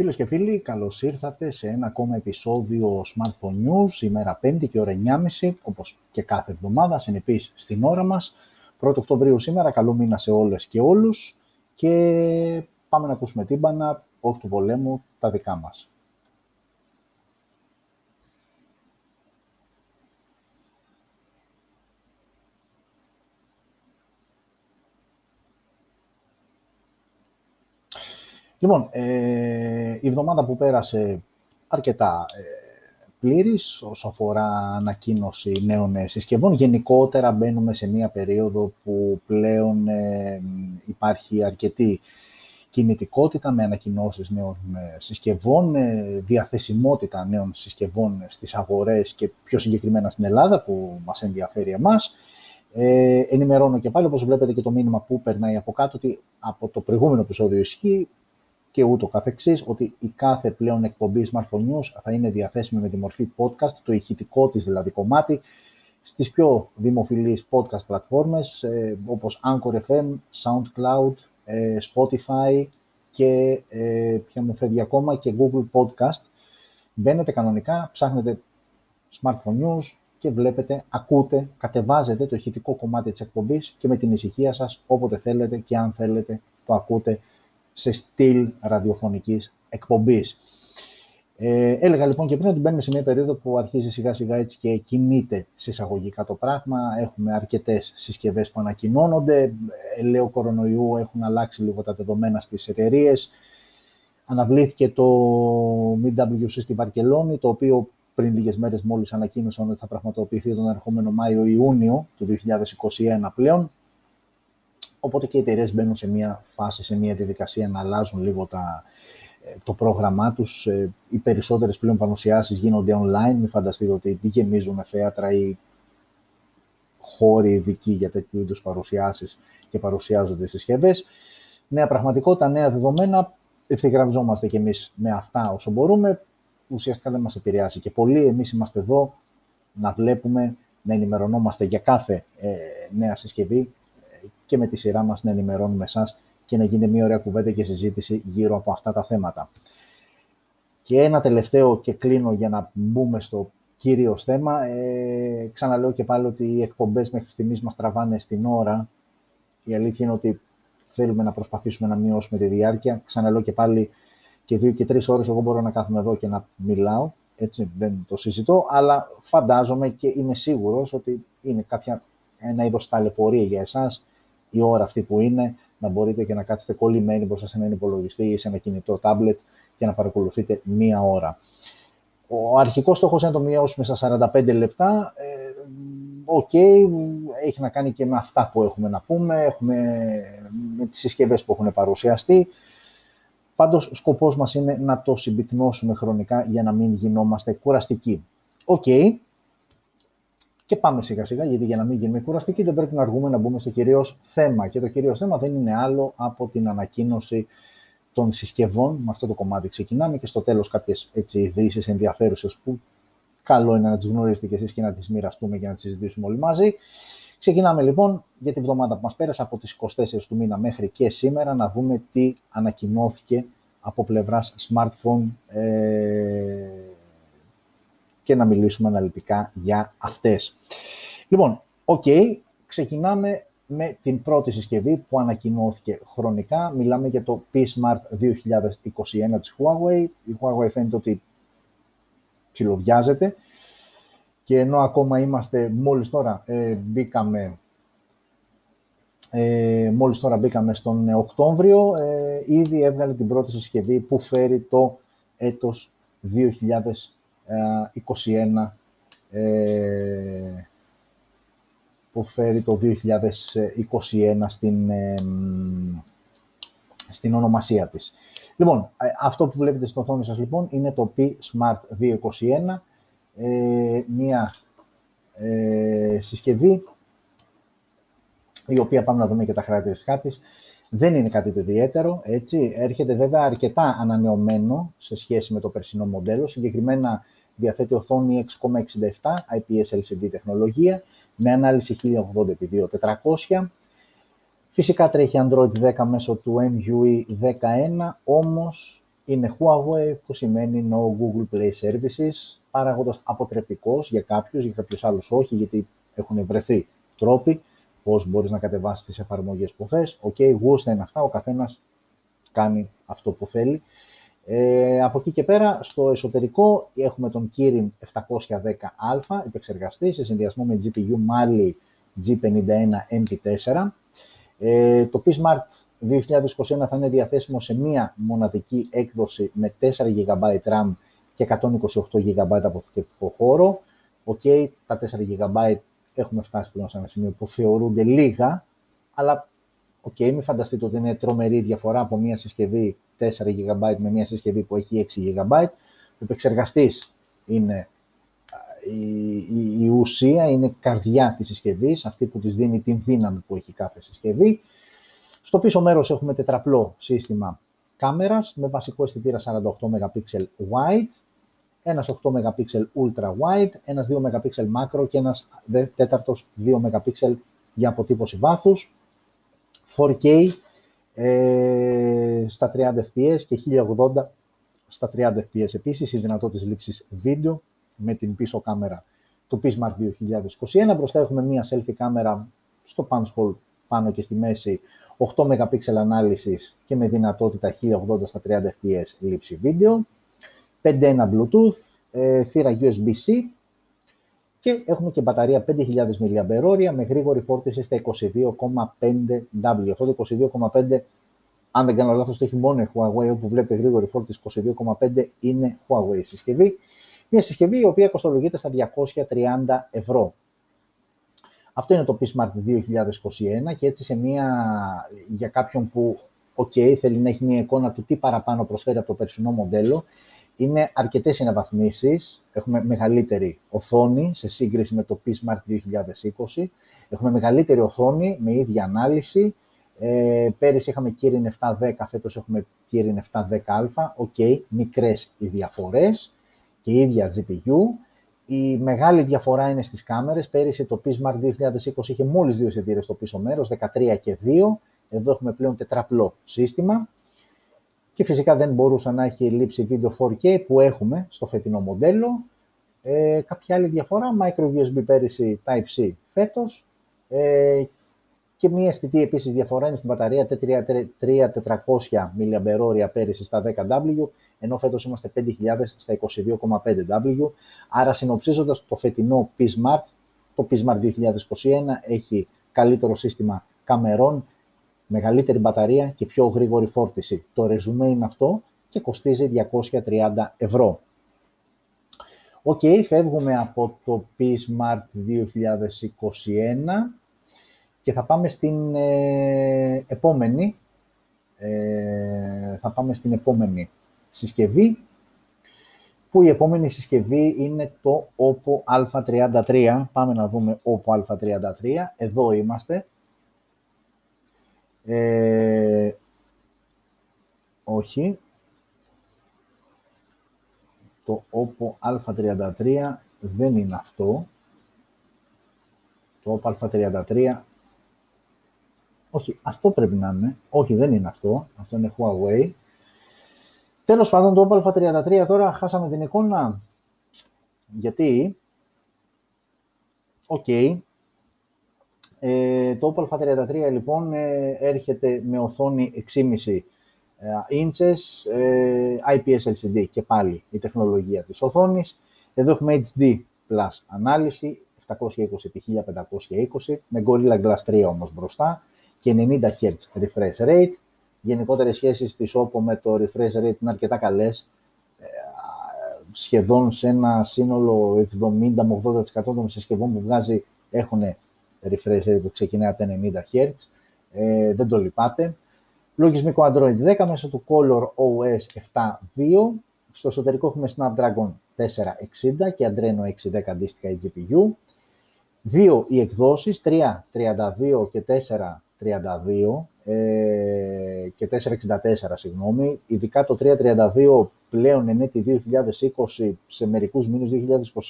Φίλες και φίλοι, καλώς ήρθατε σε ένα ακόμα επεισόδιο Smartphone News, ημέρα 5 και ώρα 9.30, όπως και κάθε εβδομάδα, συνεπείς στην ώρα μας. 1 Οκτωβρίου σήμερα, καλό μήνα σε όλες και όλους και πάμε να ακούσουμε τύμπανα, όχι του πολέμου, τα δικά μας. Λοιπόν, η εβδομάδα που πέρασε αρκετά πλήρης όσο αφορά ανακοίνωση νέων συσκευών. Γενικότερα μπαίνουμε σε μία περίοδο που πλέον υπάρχει αρκετή κινητικότητα με ανακοινώσεις νέων συσκευών, διαθεσιμότητα νέων συσκευών στις αγορές και πιο συγκεκριμένα στην Ελλάδα που μας ενδιαφέρει εμάς. Ενημερώνω και πάλι, όπως βλέπετε και το μήνυμα που περνάει από κάτω, ότι από το προηγούμενο επεισόδιο ισχύει και ούτω καθεξής, ότι η κάθε πλέον εκπομπή Smartphone News θα είναι διαθέσιμη με τη μορφή podcast, το ηχητικό της δηλαδή κομμάτι, στις πιο δημοφιλείς podcast πλατφόρμες όπως Anchor FM, SoundCloud, Spotify και πια μου φεύγει ακόμα και Google Podcast. Μπαίνετε κανονικά, ψάχνετε Smartphone News και βλέπετε, ακούτε, κατεβάζετε το ηχητικό κομμάτι της εκπομπής και με την ησυχία σας, όποτε θέλετε και αν θέλετε, το ακούτε σε στυλ ραδιοφωνικής εκπομπής. Έλεγα λοιπόν και πριν ότι μπαίνουμε σε μια περίοδο που αρχίζει σιγά σιγά έτσι και κινείται σε εισαγωγικά το πράγμα. Έχουμε αρκετές συσκευές που ανακοινώνονται. Λέω κορονοϊού, έχουν αλλάξει λίγο τα δεδομένα στις εταιρείες. Αναβλήθηκε το MWC στη Βαρκελόνη, το οποίο πριν λίγες μέρες μόλις ανακοίνωσαν ότι θα πραγματοποιηθεί τον ερχόμενο Μάιο-Ιούνιο του 2021 πλέον. Οπότε και οι εταιρείες μπαίνουν σε μια φάση, σε μια διαδικασία να αλλάζουν λίγο το πρόγραμμά τους. Οι περισσότερες πλέον παρουσιάσεις γίνονται online. Μην φανταστείτε ότι γεμίζουν θέατρα ή χώροι ειδικοί για τέτοιου είδους παρουσιάσεις και παρουσιάζονται συσκευές. Νέα πραγματικότητα, νέα δεδομένα. Ευθυγραμμιζόμαστε κι εμείς με αυτά όσο μπορούμε. Ουσιαστικά δεν μας επηρεάζει και πολύ. Εμείς είμαστε εδώ να βλέπουμε, να ενημερωνόμαστε για κάθε νέα συσκευή και με τη σειρά μας να ενημερώνουμε εσάς και να γίνεται μια ωραία κουβέντα και συζήτηση γύρω από αυτά τα θέματα. Και ένα τελευταίο και κλείνω για να μπούμε στο κύριο θέμα. Ξαναλέω και πάλι ότι οι εκπομπές μέχρι στιγμής μας τραβάνε στην ώρα. Η αλήθεια είναι ότι θέλουμε να προσπαθήσουμε να μειώσουμε τη διάρκεια. Ξαναλέω και πάλι και 2 και 3 ώρες εγώ μπορώ να κάθομαι εδώ και να μιλάω. Έτσι δεν το συζητώ, αλλά φαντάζομαι και είμαι σίγουρος ότι είναι ένα είδος ταλαιπωρία για εσάς η ώρα αυτή που είναι, να μπορείτε και να κάτσετε κολλημένοι μπροστά σε έναν υπολογιστή ή σε ένα κινητό τάμπλετ και να παρακολουθείτε μία ώρα. Ο αρχικός στόχος είναι να το μειώσουμε στα 45 λεπτά. Okay, έχει να κάνει και με αυτά που έχουμε να πούμε, με τις συσκευές που έχουν παρουσιαστεί. Πάντως, σκοπός μας είναι να το συμπυκνώσουμε χρονικά για να μην γινόμαστε κουραστικοί. Okay. Και πάμε σιγά σιγά, γιατί για να μην γίνουμε κουραστικοί δεν πρέπει να αργούμε να μπούμε στο κυρίως θέμα. Και το κυρίως θέμα δεν είναι άλλο από την ανακοίνωση των συσκευών. Με αυτό το κομμάτι ξεκινάμε και στο τέλος κάποιες ειδήσεις ενδιαφέρουσες που καλό είναι να τις γνωρίσετε κι εσείς και να τις μοιραστούμε και να τις συζητήσουμε όλοι μαζί. Ξεκινάμε λοιπόν για τη βδομάδα που μας πέρασε από τις 24 του μήνα μέχρι και σήμερα να δούμε τι ανακοινώθηκε από πλευράς smartphone και να μιλήσουμε αναλυτικά για αυτές. Λοιπόν, ξεκινάμε με την πρώτη συσκευή που ανακοινώθηκε χρονικά. Μιλάμε για το P Smart 2021 της Huawei. Η Huawei φαίνεται ότι ψιλοβιάζεται. Και ενώ ακόμα είμαστε, μόλις τώρα μπήκαμε στον Οκτώβριο, ήδη έβγαλε την πρώτη συσκευή που φέρει το έτος 2021 στην ονομασία της. Λοιπόν, αυτό που βλέπετε στην οθόνη σας λοιπόν είναι το P Smart 2021, μια συσκευή η οποία πάμε να δούμε και τα χαρακτηριστικά της. Δεν είναι κάτι το ιδιαίτερο, έτσι. Έρχεται βέβαια αρκετά ανανεωμένο σε σχέση με το περσινό μοντέλο. Συγκεκριμένα διαθέτει οθόνη 6,67 IPS LCD τεχνολογία με ανάλυση 1080x2400. Φυσικά τρέχει Android 10 μέσω του MUI 11, όμως είναι Huawei, που σημαίνει no Google Play Services, παράγοντας αποτρεπτικός για κάποιους, για κάποιους άλλους όχι, γιατί έχουν βρεθεί τρόποι πώς μπορείς να κατεβάσεις τις εφαρμογές που θες. Οκ, γούστα είναι αυτά, ο καθένας κάνει αυτό που θέλει. Από εκεί και πέρα, στο εσωτερικό έχουμε τον Kirin 710α, επεξεργαστή, σε συνδυασμό με GPU Mali G51 MP4. Το P Smart 2021 θα είναι διαθέσιμο σε μία μοναδική έκδοση με 4 GB RAM και 128 GB αποθηκευτικό χώρο. Okay, τα 4 GB έχουμε φτάσει πλέον σε ένα σημείο που θεωρούνται λίγα, αλλά okay, μην φανταστείτε ότι είναι τρομερή διαφορά από μία συσκευή 4 GB με μία συσκευή που έχει 6 GB. Ο επεξεργαστής είναι η ουσία, είναι καρδιά της συσκευής, αυτή που της δίνει την δύναμη που έχει κάθε συσκευή. Στο πίσω μέρος έχουμε τετραπλό σύστημα κάμερας με βασικό αισθητήρα 48 MP wide, ένας 8 MP ultra wide, ένας 2 MP macro και ένας τέταρτος 2 MP για αποτύπωση βάθους. 4K στα 30 fps και 1080 στα 30 fps. Επίσης, η δυνατότητα λήψης βίντεο με την πίσω κάμερα του P Smart 2021. Μπροστά έχουμε μία selfie κάμερα στο punch hole πάνω και στη μέση, 8 MP ανάλυσης και με δυνατότητα 1080 στα 30 fps λήψη βίντεο, 5.1 Bluetooth, θύρα USB-C και έχουμε και μπαταρία 5.000 mAh με γρήγορη φόρτιση στα 22,5W. Αυτό το 22,5, αν δεν κάνω λάθος, το έχει μόνο η Huawei, όπου βλέπετε γρήγορη φόρτιση 22,5 είναι Huawei συσκευή. Μια συσκευή η οποία κοστολογείται στα 230€. Αυτό είναι το P Smart 2021 και έτσι για κάποιον που θέλει να έχει μια εικόνα του τι παραπάνω προσφέρει από το περσινό μοντέλο, είναι αρκετές αναβαθμίσεις. Έχουμε μεγαλύτερη οθόνη σε σύγκριση με το P Smart 2020. Έχουμε μεγαλύτερη οθόνη με ίδια ανάλυση. Πέρυσι είχαμε Kirin 710, φέτος έχουμε Kirin 710α. Μικρές οι διαφορές και η ίδια GPU. Η μεγάλη διαφορά είναι στις κάμερες. Πέρυσι το P Smart 2020 είχε μόλις δύο αισθητήρες στο πίσω μέρος, 13 και 2. Εδώ έχουμε πλέον τετραπλό σύστημα. Και φυσικά δεν μπορούσε να έχει λήψη βίντεο 4K που έχουμε στο φετινό μοντέλο. Κάποια άλλη διαφορά, micro USB πέρυσι, Type-C φέτος. Και μία αισθητή επίσης διαφορά είναι στην μπαταρία 3400 mAh πέρυσι στα 10W, ενώ φέτος είμαστε 5.000 στα 22,5W. Άρα, συνοψίζοντας το φετινό P Smart, το P Smart 2021 έχει καλύτερο σύστημα καμερών, μεγαλύτερη μπαταρία και πιο γρήγορη φόρτιση. Το ρεζουμέ είναι αυτό και κοστίζει 230€. Φεύγουμε από το P Smart 2021 και θα πάμε στην επόμενη. Θα πάμε στην επόμενη συσκευή, που η επόμενη συσκευή είναι το OPPO A33. Πάμε να δούμε OPPO A33. Εδώ είμαστε. Όχι. Το OPPO A33 δεν είναι αυτό. Το OPPO A33. Όχι, αυτό πρέπει να είναι. Όχι, δεν είναι αυτό. Αυτό είναι Huawei. Τέλος πάντων, το OPPO A33 τώρα χάσαμε την εικόνα. Γιατί? Το OPPO A33 λοιπόν έρχεται με οθόνη 6,5 ίντσες, IPS LCD και πάλι η τεχνολογία της οθόνης. Εδώ έχουμε HD Plus ανάλυση, 720x1520, με Gorilla Glass 3 όμως μπροστά και 90 Hz refresh rate. Γενικότερα οι σχέσεις της OPPO με το refresh rate είναι αρκετά καλές, σχεδόν σε ένα σύνολο 70-80% των συσκευών που βγάζει έχουν refresh rate που ξεκινάει από τα 90 Hz, δεν το λυπάται. Λογισμικό Android 10 μέσω του Color OS 7.2. Στο εσωτερικό έχουμε Snapdragon 460 και Adreno 620 αντίστοιχα η GPU. Δύο οι εκδόσεις, 3.32 και 4.32 και 4.64, συγγνώμη. Ειδικά το 3.32 πλέον ενέτη 2020, σε μερικούς μήνους 2021,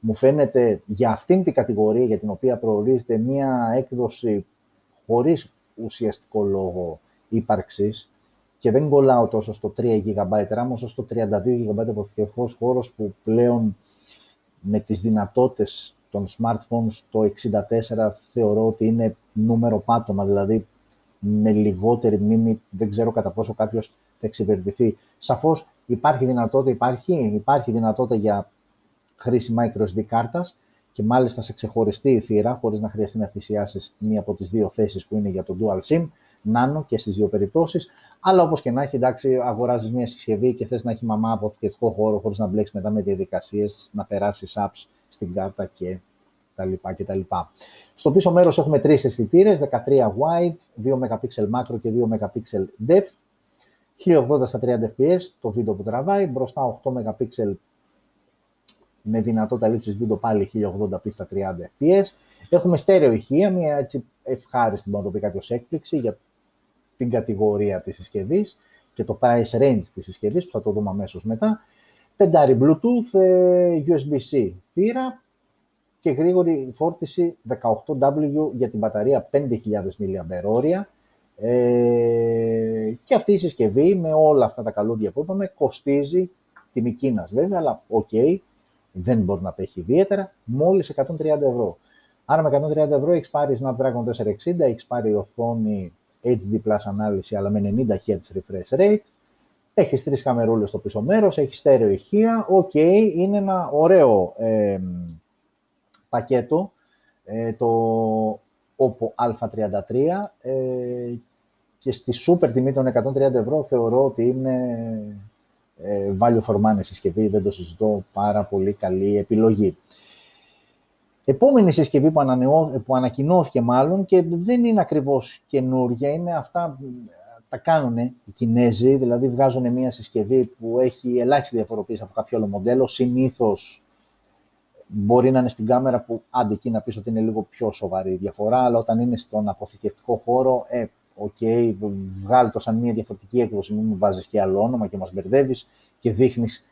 μου φαίνεται για αυτήν την κατηγορία για την οποία προορίζεται μία έκδοση χωρίς ουσιαστικό λόγο ύπαρξης και δεν κολλάω τόσο στο 3 GB RAM όσο στο 32 GB αποθηκευτικός χώρος που πλέον με τις δυνατότητες των smartphones το 64 θεωρώ ότι είναι νούμερο πάτωμα, δηλαδή με λιγότερη μνήμη δεν ξέρω κατά πόσο κάποιος θα εξυπηρετηθεί. Σαφώς υπάρχει δυνατότητα για χρήση microSD κάρτας και μάλιστα σε ξεχωριστή η θύρα, χωρίς να χρειαστεί να θυσιάσεις μία από τις δύο θέσεις που είναι για το Dual SIM, Nano και στις δύο περιπτώσεις. Αλλά όπως και να έχει, εντάξει, αγοράζεις μία συσκευή και θες να έχει μαμά αποθηκευτικό χώρο, χωρίς να μπλέξεις μετά με διαδικασίες, να περάσεις apps στην κάρτα κτλ. Στο πίσω μέρος έχουμε τρεις αισθητήρες, 13 wide, 2 MP macro και 2 MP depth, 1080 στα 30 fps, το βίντεο που τραβάει, μπροστά 8 MP με δυνατότητα λήψης βίντεο πάλι 1080p στα 30 fps. Έχουμε στέρεο ηχεία, μια έτσι ευχάριστη μπορεί να το πει κάποιος έκπληξη για την κατηγορία της συσκευής και το price range της συσκευής που θα το δούμε αμέσως μετά. Πεντάρι Bluetooth, USB-C θύρα και γρήγορη φόρτιση 18W για την μπαταρία 5.000 mAh. Και αυτή η συσκευή με όλα αυτά τα καλούδια που είπαμε κοστίζει τιμή Κίνας βέβαια, αλλά okay, δεν μπορεί να πέχει ιδιαίτερα, μόλις 130 ευρώ. Άρα με 130 ευρώ έχεις πάρει Snapdragon 460, έχεις πάρει οθόνη HD Plus ανάλυση, αλλά με 90Hz refresh rate, έχεις τρεις καμερούλες στο πίσω μέρος, έχεις στέρεο ηχεία, okay, είναι ένα ωραίο πακέτο, το OPPO A33 και στη super τιμή των 130 ευρώ θεωρώ ότι είναι value for money συσκευή, δεν το συζητώ, πάρα πολύ καλή επιλογή. Επόμενη συσκευή που ανακοινώθηκε μάλλον και δεν είναι ακριβώς καινούργια, είναι αυτά τα κάνουν οι Κινέζοι, δηλαδή βγάζουν μια συσκευή που έχει ελάχιστη διαφοροποίηση από κάποιο άλλο μοντέλο, συνήθως μπορεί να είναι στην κάμερα που άντε εκεί να πεις ότι είναι λίγο πιο σοβαρή η διαφορά, αλλά όταν είναι στον αποθηκευτικό χώρο, okay, βγάλει το σαν μια διαφορετική έκδοση, μην βάζεις και άλλο όνομα και μας μπερδεύεις και δείχνεις,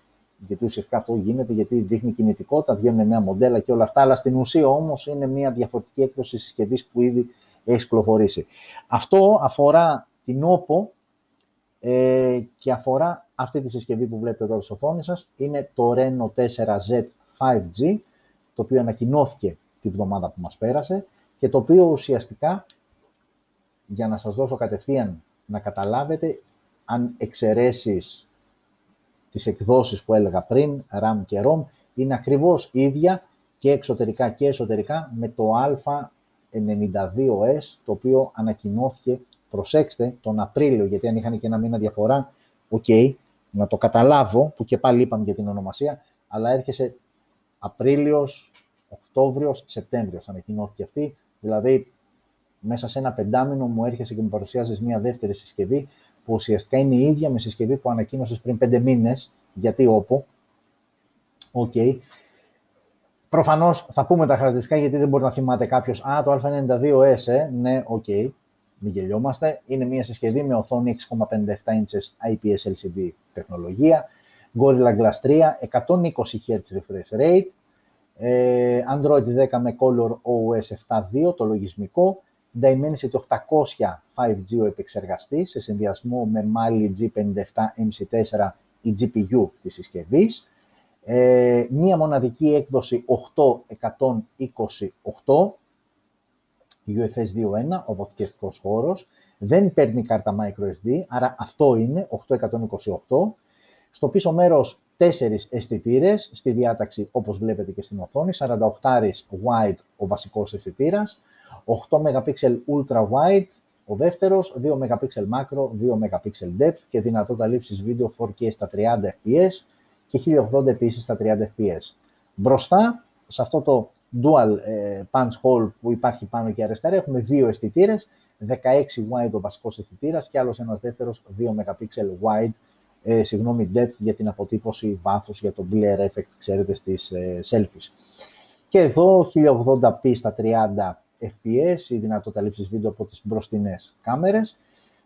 γιατί ουσιαστικά αυτό γίνεται, γιατί δείχνει κινητικότητα, βγαίνουν νέα μοντέλα και όλα αυτά, αλλά στην ουσία όμως είναι μια διαφορετική έκδοση συσκευής που ήδη έχει κυκλοφορήσει. Αυτό αφορά την OPPO και αφορά αυτή τη συσκευή που βλέπετε τώρα στη οθόνη σας, είναι το Adreno 4Z 5G, το οποίο ανακοινώθηκε τη βδομάδα που μας πέρασε και το οποίο ουσιαστικά, για να σας δώσω κατευθείαν να καταλάβετε, αν εξαιρέσεις τις εκδόσεις που έλεγα πριν, RAM και ROM, είναι ακριβώς ίδια και εξωτερικά και εσωτερικά με το A92S, το οποίο ανακοινώθηκε, προσέξτε, τον Απρίλιο, γιατί αν είχαν και ένα μήνα διαφορά, ok, να το καταλάβω, που και πάλι είπαμε για την ονομασία, αλλά έρχεσαι Απρίλιος, Οκτώβριος, Σεπτέμβριος, ανακοινώθηκε αυτή, δηλαδή μέσα σε ένα πεντάμινο μου έρχεσαι και μου παρουσιάζεις μια δεύτερη συσκευή που ουσιαστικά είναι η ίδια με συσκευή που ανακοίνωσες πριν 5 μήνες, γιατί όπου, ok. Προφανώς θα πούμε τα χαρακτηριστικά γιατί δεν μπορεί να θυμάται κάποιος, α, το A92S, ναι, ok, μην γελιόμαστε, είναι μια συσκευή με οθόνη 6,57 inches IPS LCD τεχνολογία, Gorilla Glass 3, 120Hz refresh rate, Android 10 με Color OS 7.2, το λογισμικό, Dimensity 800 5G ο επεξεργαστής, σε συνδυασμό με Mali G57 MC4 η GPU της συσκευής, μία μοναδική έκδοση 8128, UFS 2.1, ο αποθηκευτικός χώρος, δεν παίρνει κάρτα microSD, άρα αυτό είναι 8128, στο πίσω μέρος 4 αισθητήρες, στη διάταξη όπως βλέπετε και στην οθόνη, 48 wide ο βασικός αισθητήρας, 8 MP ultra wide ο δεύτερος, 2 MP macro, 2 MP depth και δυνατότητα λήψης βίντεο 4K στα 30 fps και 1080 επίσης στα 30 fps. Μπροστά, σε αυτό το dual punch hole που υπάρχει πάνω και αριστερά, έχουμε δύο αισθητήρες, 16 wide ο βασικός αισθητήρας και άλλος ένας δεύτερος 2 MP wide, depth για την αποτύπωση βάθους, για το blur effect, ξέρετε, στις selfies. Και εδώ 1080p στα 30 FPS, η δυνατότητα λήψης βίντεο από τις μπροστινές κάμερες.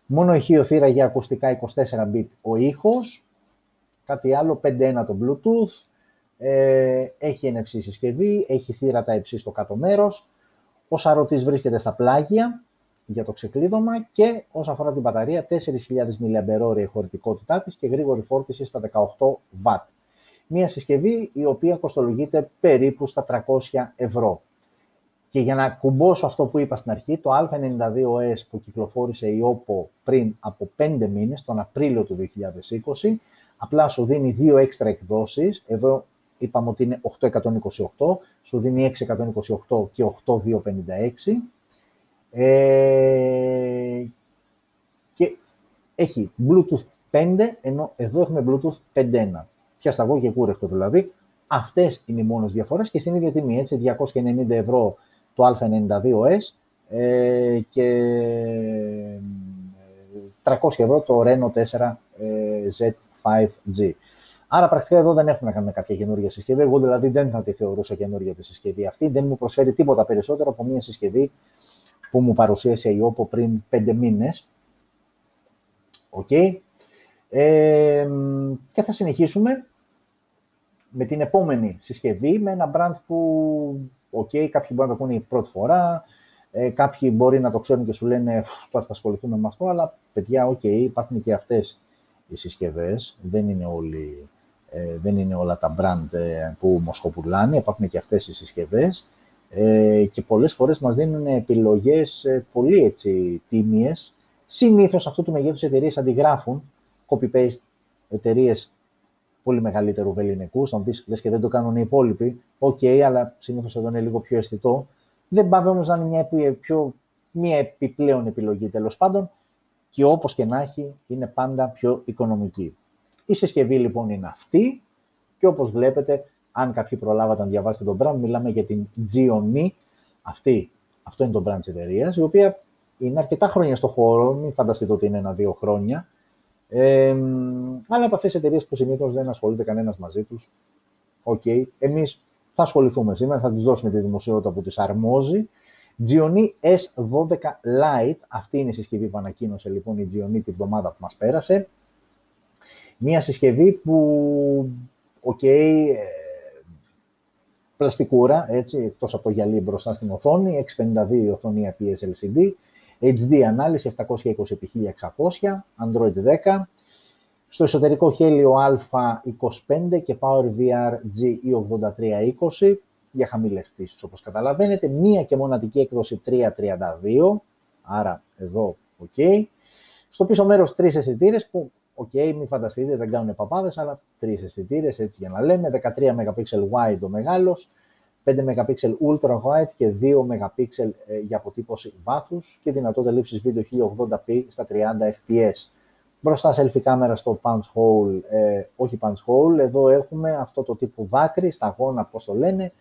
Μόνο ηχείο θύρα για ακουστικά 24-bit ο ήχος. Κάτι άλλο, 5.1 το Bluetooth. Έχει NFC συσκευή, έχει θύρα Type-C στο κάτω μέρος. Ο σαρωτής βρίσκεται στα πλάγια. για το ξεκλείδωμα και όσον αφορά την μπαταρία 4.000 mAh η χωρητικότητά της και γρήγορη φόρτιση στα 18W. Μία συσκευή η οποία κοστολογείται περίπου στα 300 ευρώ. Και για να κουμπώσω αυτό που είπα στην αρχή, το A92S που κυκλοφόρησε η OPPO πριν από 5 μήνες, τον Απρίλιο του 2020, απλά σου δίνει δύο έξτρα εκδόσεις, εδώ είπαμε ότι είναι 828, σου δίνει 628 και 8256, και έχει Bluetooth 5, ενώ εδώ έχουμε Bluetooth 5.1. Πια σταγό και κούρευτο δηλαδή. Αυτές είναι οι μόνες διαφορές και στην ίδια τιμή, έτσι, 290 ευρώ το A92S και 300 ευρώ το Adreno 4Z5G. Άρα πρακτικά εδώ δεν έχουμε να κάνουμε κάποια καινούργια συσκευή. Εγώ δηλαδή δεν θα τη θεωρούσα καινούργια τη συσκευή αυτή. Δεν μου προσφέρει τίποτα περισσότερο από μια συσκευή που μου παρουσίασε η OPPO πριν 5 μήνες. Οκ. Και θα συνεχίσουμε με την επόμενη συσκευή, με ένα brand που, κάποιοι μπορεί να το ακούνε η πρώτη φορά, κάποιοι μπορεί να το ξέρουν και σου λένε τώρα θα ασχοληθούμε με αυτό, αλλά παιδιά, υπάρχουν και αυτές οι συσκευές, δεν είναι όλα τα brand που μοσχοπουλάνε, υπάρχουν και αυτές οι συσκευές και πολλές φορές μας δίνουν επιλογές πολύ έτσι τίμιες. Συνήθως αυτού του μεγέθους εταιρείες αντιγράφουν copy-paste εταιρείες πολύ μεγαλύτερου βεληνικού, θα μου πεις, λες και δεν το κάνουν οι υπόλοιποι. Αλλά συνήθως εδώ είναι λίγο πιο αισθητό. Δεν πάει όμως να είναι μια επιπλέον επιλογή, τέλος πάντων, και όπως και να έχει, είναι πάντα πιο οικονομική. Η συσκευή λοιπόν είναι αυτή, και όπως βλέπετε, αν κάποιοι προλάβατε να διαβάσετε τον brand, μιλάμε για την Gionee. Αυτό είναι το brand της εταιρείας, η οποία είναι αρκετά χρόνια στο χώρο, μην φανταστείτε ότι είναι 1-2 χρόνια. Αλλά από αυτές τις εταιρείες που συνήθως δεν ασχολείται κανένας μαζί τους, εμείς θα ασχοληθούμε σήμερα, θα τους δώσουμε τη δημοσιότητα που τις αρμόζει. Gionee S12 Lite, αυτή είναι η συσκευή που ανακοίνωσε λοιπόν η Gionee την εβδομάδα που μας πέρασε. Μία συσκευή που, πλαστικούρα, έτσι, εκτός από το γυαλί μπροστά στην οθόνη, 652 η οθόνη IPS LCD, HD ανάλυση 720x1600, Android 10, στο εσωτερικό Helio A25 και PowerVR GE8320 για χαμηλές πτήσεις, όπως καταλαβαίνετε. Μία και μοναδική έκδοση 332, άρα εδώ Στο πίσω μέρος τρεις αισθητήρες που, μην φανταστείτε, δεν κάνουν παπάδες, αλλά τρεις αισθητήρες, έτσι για να λέμε, 13 MP wide ο μεγάλος, 5 MP Ultra Wide και 2 MP για αποτύπωση βάθους και δυνατότητα λήψης βίντεο 1080p στα 30 fps. Μπροστά selfie κάμερα στο punch hole, εδώ έχουμε αυτό το τύπου δάκρυ, σταγόνα, πώς το λένε,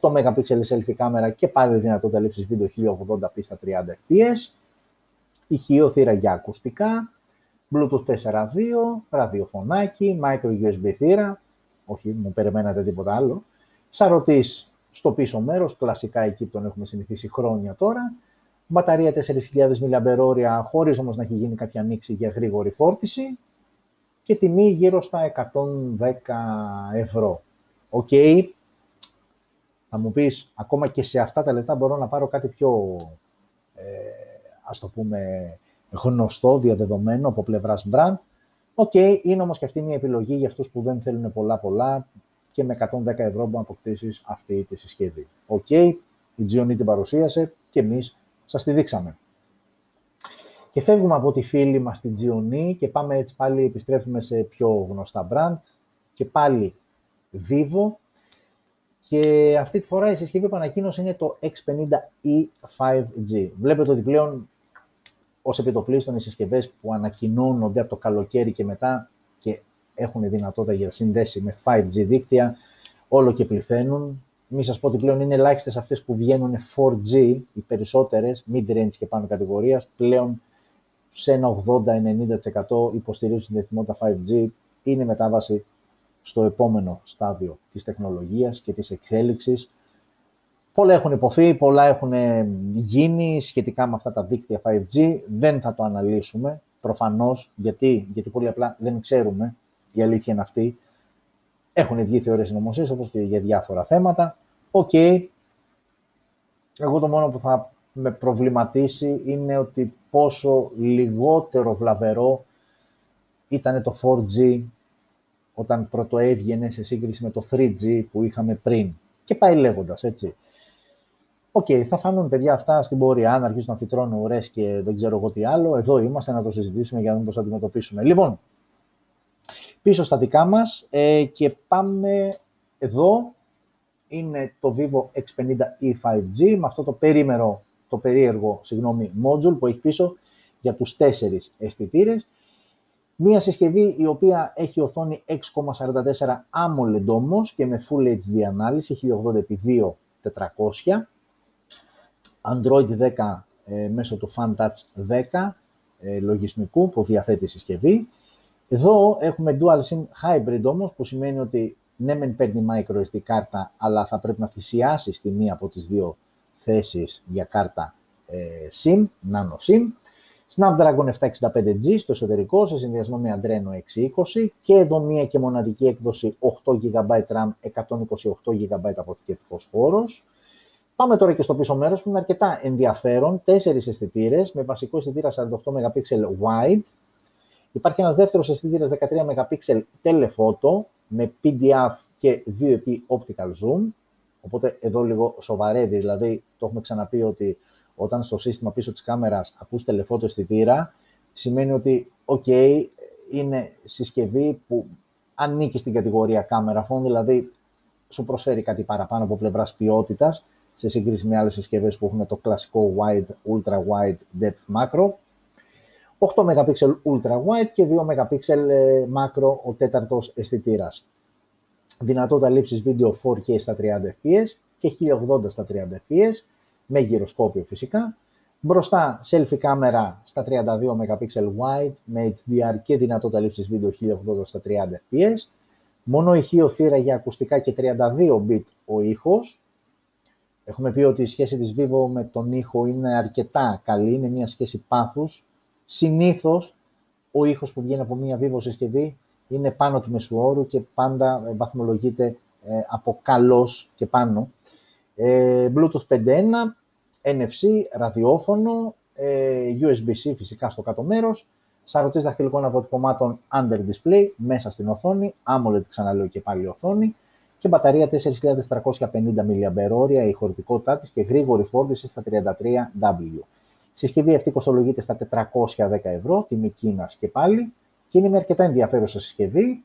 8 MP selfie κάμερα και πάλι δυνατότητα λήψης βίντεο 1080p στα 30 fps, ηχείο, θύρα για ακουστικά, Bluetooth 4.2, ραδιοφωνάκι, micro USB θύρα, όχι, μου περιμένατε τίποτα άλλο, σαρωτής στο πίσω μέρος, κλασικά εκεί που τον έχουμε συνηθίσει χρόνια τώρα. Μπαταρία 4.000 mAh, χωρίς όμως να έχει γίνει κάποια ανοίξη για γρήγορη φόρτιση. Και τιμή γύρω στα 110 ευρώ. Θα μου πεις, ακόμα και σε αυτά τα λεπτά μπορώ να πάρω κάτι πιο, ας το πούμε, γνωστό, διαδεδομένο από πλευράς brand. Είναι όμως και αυτή μια επιλογή για αυτούς που δεν θέλουν πολλά-πολλά, και με 110 ευρώ που αποκτήσεις αυτή τη συσκευή. Η Gionee την παρουσίασε και εμείς σας τη δείξαμε. Και φεύγουμε από τη φίλη μας την Gionee και πάμε έτσι πάλι, επιστρέφουμε σε πιο γνωστά brand και πάλι Vivo. Και αυτή τη φορά η συσκευή που ανακοίνωσε είναι το X50e 5G. Βλέπετε ότι πλέον ως επιτοπλίστων οι συσκευές που ανακοινώνονται από το καλοκαίρι και μετά και έχουν δυνατότητα για συνδέση με 5G δίκτυα, όλο και πληθαίνουν. Μην σας πω ότι πλέον είναι ελάχιστες αυτές που βγαίνουν 4G, οι περισσότερες, mid-range και πάνω κατηγορίας, πλέον σε ένα 80-90% υποστηρίζουν συνδεθιμότητα 5G, είναι μετάβαση στο επόμενο στάδιο της τεχνολογίας και της εξέλιξης. Πολλά έχουν υποθεί, πολλά έχουν γίνει σχετικά με αυτά τα δίκτυα 5G, δεν θα το αναλύσουμε, προφανώς, γιατί πολύ απλά δεν ξέρουμε. Η αλήθεια είναι αυτή. Έχουν βγει θεωρίες συνωμοσίες, όπως και για διάφορα θέματα. Εγώ το μόνο που θα με προβληματίσει είναι ότι πόσο λιγότερο βλαβερό ήταν το 4G όταν πρωτοέβγαινε σε σύγκριση με το 3G που είχαμε πριν. Και πάει λέγοντας, έτσι. Οκ, θα φανούν παιδιά αυτά στην πορεία. Αν αρχίσουν να φυτρώνουν ουρές και δεν ξέρω εγώ τι άλλο, εδώ είμαστε να το συζητήσουμε για να δούμε πώς θα αντιμετωπίσουμε. Λοιπόν, πίσω στα δικά μας και πάμε εδώ. Είναι το Vivo X50e 5G με αυτό το περίεργο module που έχει πίσω για τους 4 αισθητήρες. Μία συσκευή η οποία έχει οθόνη 6,44 AMOLED όμως και με Full HD ανάλυση 1080x2400. Android 10 μέσω του FunTouch 10 λογισμικού που διαθέτει η συσκευή. Εδώ έχουμε Dual SIM Hybrid όμως που σημαίνει ότι ναι μεν παίρνει micro SD κάρτα αλλά θα πρέπει να θυσιάσεις τη μία από τις δύο θέσεις για κάρτα SIM, Nano SIM. Snapdragon 765G στο εσωτερικό, σε συνδυασμό με Adreno 620 και εδώ μία και μοναδική έκδοση 8 GB RAM, 128 GB αποθηκευτικός χώρος. Πάμε τώρα και στο πίσω μέρος που είναι αρκετά ενδιαφέρον. 4 αισθητήρες με βασικό αισθητήρα 48 MP wide. Υπάρχει ένας δεύτερος αισθητήρας 13 MP telephoto με PDF και 2x optical zoom. Οπότε εδώ λίγο σοβαρεύει, δηλαδή το έχουμε ξαναπεί ότι όταν στο σύστημα πίσω της κάμερας ακούς telephoto αισθητήρα, σημαίνει ότι, ok, είναι συσκευή που ανήκει στην κατηγορία camera phone, δηλαδή σου προσφέρει κάτι παραπάνω από πλευράς ποιότητας, σε σύγκριση με άλλες συσκευές που έχουν το κλασικό wide, ultra wide, depth macro. 8 MP ultra wide και 2 MP macro ο τέταρτος αισθητήρας. Δυνατότητα λήψης βίντεο 4K στα 30 fps και 1080 στα 30 fps, με γυροσκόπιο φυσικά. Μπροστά selfie κάμερα στα 32 MP wide με HDR και δυνατότητα λήψης βίντεο 1080 στα 30 fps. Μόνο ηχείο θύρα για ακουστικά και 32 bit ο ήχος. Έχουμε πει ότι η σχέση της Vivo με τον ήχο είναι αρκετά καλή, είναι μια σχέση πάθους. Συνήθως ο ήχος που βγαίνει από μια Vivo συσκευή είναι πάνω του μεσουόρου και πάντα βαθμολογείται από καλός και πάνω. Bluetooth 5.1, NFC, ραδιόφωνο, USB-C φυσικά στο κάτω μέρος, σαρωτής δαχτυλικών αποτυπωμάτων under display μέσα στην οθόνη, AMOLED ξαναλέω και πάλι οθόνη και μπαταρία 4.450 mAh, η χωρητικότητά της και γρήγορη φόρτιση στα 33W. Συσκευή αυτή κοστολογείται στα 410€, τιμή Κίνας και πάλι, και είναι μια αρκετά ενδιαφέρουσα συσκευή,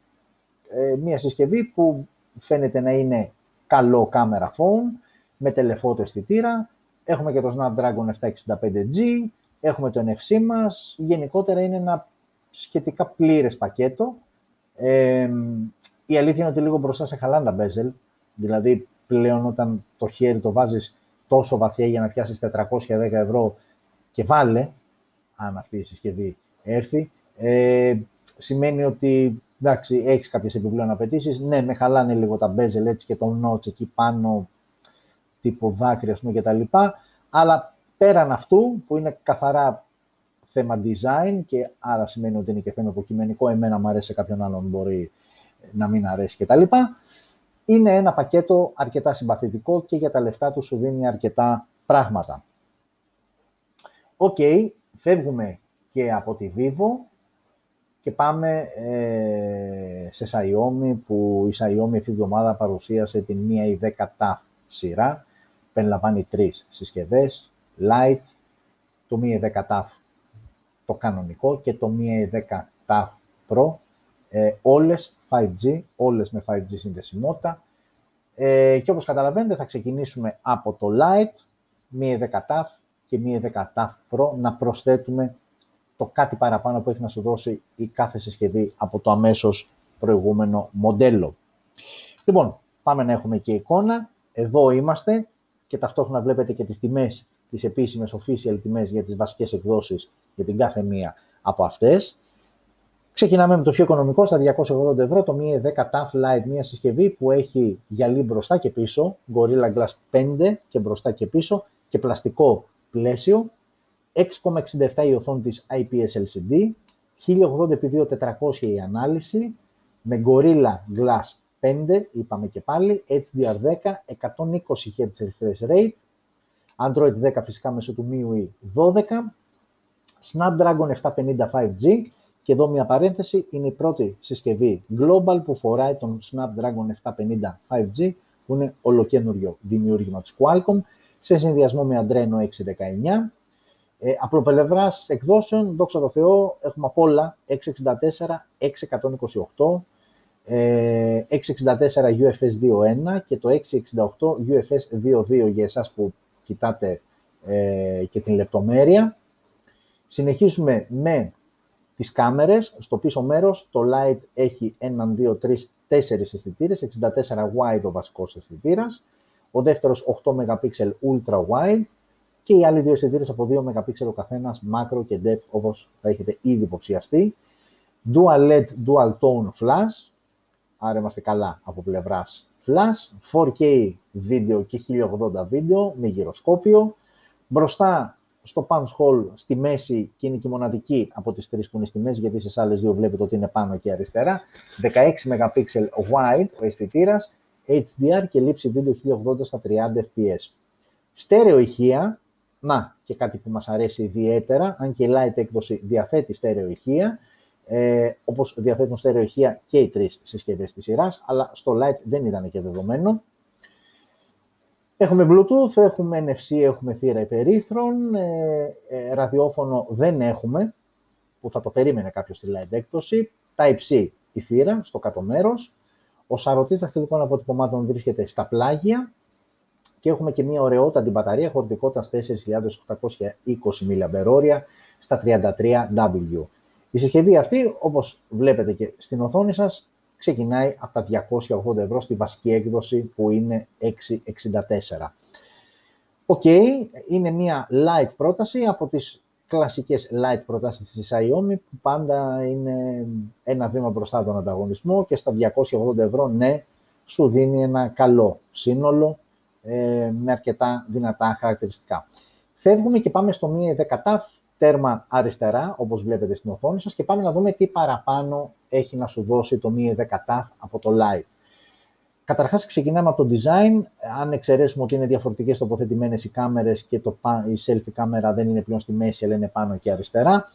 μια συσκευή που φαίνεται να είναι καλό κάμερα phone, με telephoto αισθητήρα, έχουμε και το Snapdragon 765G, έχουμε το NFC μας, γενικότερα είναι ένα σχετικά πλήρες πακέτο. Η αλήθεια είναι ότι λίγο μπροστά σε χαλάντα bezel, δηλαδή πλέον όταν το χέρι το βάζεις τόσο βαθιά για να πιάσεις 410€ και βάλε, αν αυτή η συσκευή έρθει, σημαίνει ότι εντάξει, έχεις κάποιες επιπλέον απαιτήσεις. Ναι, με χαλάνε λίγο τα bezel έτσι και το notch εκεί πάνω, τύπο δάκρυ ας πούμε και τα λοιπά, αλλά πέραν αυτού που είναι καθαρά θέμα design και άρα σημαίνει ότι είναι και θέμα υποκειμενικό, εμένα μου αρέσει, κάποιον άλλον μπορεί να μην αρέσει και τα λοιπά, είναι ένα πακέτο αρκετά συμπαθητικό και για τα λεφτά του σου δίνει αρκετά πράγματα. Οκ, φεύγουμε και από τη Vivo και πάμε σε Xiaomi, που η Xiaomi αυτή τη εβδομάδα παρουσίασε την Mi 10T σειρά, περιλαμβάνει 3 συσκευές, Lite, το Mi 10T το κανονικό και το Mi 10T Pro, όλες 5G, όλες με 5G συνδεσιμότητα και όπως καταλαβαίνετε θα ξεκινήσουμε από το Lite, Mi 10T και Mi 10T Pro, να προσθέτουμε το κάτι παραπάνω που έχει να σου δώσει η κάθε συσκευή από το αμέσως προηγούμενο μοντέλο. Λοιπόν, πάμε να έχουμε και εικόνα. Εδώ είμαστε και ταυτόχρονα βλέπετε και τις τιμές, τις επίσημες official τιμές για τις βασικές εκδόσεις για την κάθε μία από αυτές. Ξεκινάμε με το πιο οικονομικό, στα 280€, το Mi 10T Lite, μια συσκευή που έχει γυαλί μπροστά και πίσω, Gorilla Glass 5 και μπροστά και πίσω και πλαστικό πλαίσιο, 6,67 η οθόνη της IPS LCD, 1080x2400 η ανάλυση, με Gorilla Glass 5, είπαμε και πάλι, HDR10, 120Hz refresh rate, Android 10 φυσικά μέσω του MIUI 12, Snapdragon 750 5G, και εδώ μια παρένθεση, είναι η πρώτη συσκευή Global που φοράει τον Snapdragon 750 5G, που είναι ολοκένουριο δημιούργημα της Qualcomm, σε συνδυασμό με Adreno 619. Από πλευράς εκδόσεων, δόξα τω Θεώ, έχουμε απ' όλα 664, 628, 664 UFS 2.1 και το 668 UFS 2.2 για εσάς που κοιτάτε και την λεπτομέρεια. Συνεχίζουμε με τις κάμερες. Στο πίσω μέρος το Lite έχει 1, 2, 3, 4 αισθητήρες, 64 wide ο βασικός αισθητήρας, ο δεύτερος 8 MP ultra wide και οι άλλοι δύο αισθητήρες από 2 MP ο καθένας, macro και depth, όπως θα έχετε ήδη υποψιαστεί. Dual LED, Dual Tone Flash, άρα είμαστε καλά από πλευράς Flash, 4K βίντεο και 1080 βίντεο με γυροσκόπιο. Μπροστά στο punch hole στη μέση, και είναι και η μοναδική από τις τρεις που είναι στη μέση, γιατί στις άλλες δύο βλέπετε ότι είναι πάνω και αριστερά, 16 MP wide ο αισθητήρας, HDR και λήψη βίντεο 1080 στα 30 fps. Στέρεο ηχεία, να, και κάτι που μας αρέσει ιδιαίτερα, αν και η Lite έκδοση διαθέτει στέρεο ηχεία, όπως διαθέτουν στέρεο ηχεία και οι τρεις συσκευές της σειράς, αλλά στο Lite δεν ήταν και δεδομένο. Έχουμε Bluetooth, έχουμε NFC, έχουμε θύρα υπερήθρων, ραδιόφωνο δεν έχουμε, που θα το περίμενε κάποιος στη Lite έκδοση, Type-C η θύρα στο κάτω μέρος, ο σαρωτής δαχτυλικών αποτυπωμάτων βρίσκεται στα πλάγια και έχουμε και μια ωραιότατη μπαταρία χωρητικότητας 4.820 mAh στα 33W. Η συσκευή αυτή, όπως βλέπετε και στην οθόνη σας, ξεκινάει από τα €280 στη βασική έκδοση που είναι 664. Οκ, είναι μια light πρόταση από τις κλασικές light προτάσεις της Xiaomi που πάντα είναι ένα βήμα μπροστά τον ανταγωνισμό και στα €280, ναι, σου δίνει ένα καλό σύνολο με αρκετά δυνατά χαρακτηριστικά. Φεύγουμε και πάμε στο Mi 10T, τέρμα αριστερά, όπως βλέπετε στην οθόνη σας, και πάμε να δούμε τι παραπάνω έχει να σου δώσει το Mi 10T από το Lite. Καταρχάς, ξεκινάμε από το design. Αν εξαιρέσουμε ότι είναι διαφορετικές τοποθετημένες οι κάμερες και η selfie κάμερα δεν είναι πλέον στη μέση, αλλά είναι πάνω και αριστερά.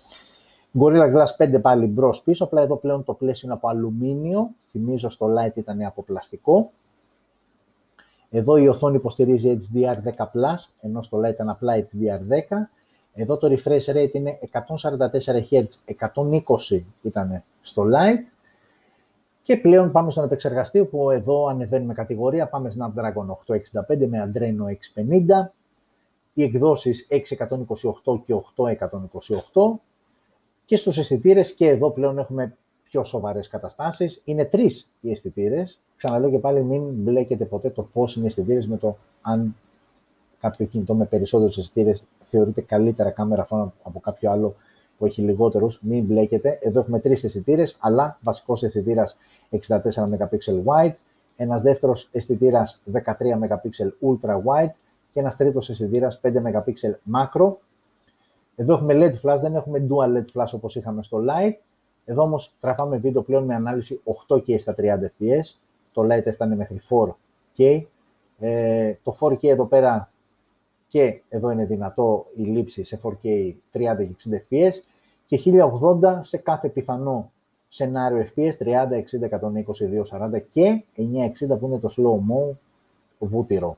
Gorilla Glass 5 πάλι μπρος πίσω, απλά εδώ πλέον το πλαίσιο είναι από αλουμίνιο. Θυμίζω στο Lite ήταν από πλαστικό. Εδώ η οθόνη υποστηρίζει HDR10+, ενώ στο Lite ήταν απλά HDR10. Εδώ το refresh rate είναι 144 Hz, 120 ήταν στο Lite. Και πλέον πάμε στον επεξεργαστή, που εδώ ανεβαίνουμε κατηγορία, πάμε Snapdragon 865 με Adreno 650, οι εκδόσεις 628 και 828, και στους αισθητήρες και εδώ πλέον έχουμε πιο σοβαρές καταστάσεις. Είναι τρεις οι αισθητήρες, ξαναλέω και πάλι μην μπλέκετε ποτέ το πώς είναι οι αισθητήρες με το αν κάποιο κινητό με περισσότερους αισθητήρες θεωρείται καλύτερα κάμερα από κάποιο άλλο που έχει λιγότερους, μην μπλέκετε. Εδώ έχουμε τρεις αισθητήρες, αλλά βασικός αισθητήρας 64 MP wide, ένας δεύτερος αισθητήρας 13 MP ultra wide και ένας τρίτος αισθητήρας 5 MP macro. Εδώ έχουμε LED flash, δεν έχουμε dual LED flash όπως είχαμε στο Lite. Εδώ όμως τραβάμε βίντεο πλέον με ανάλυση 8K στα 30 fps. Το Lite έφτανε μέχρι 4K. Το 4K εδώ πέρα, και εδώ είναι δυνατό η λήψη σε 4K 30 και 60 fps και 1080 σε κάθε πιθανό σενάριο fps, 30, 60, 120, 240 και 960 που είναι το slow-mo βούτυρο.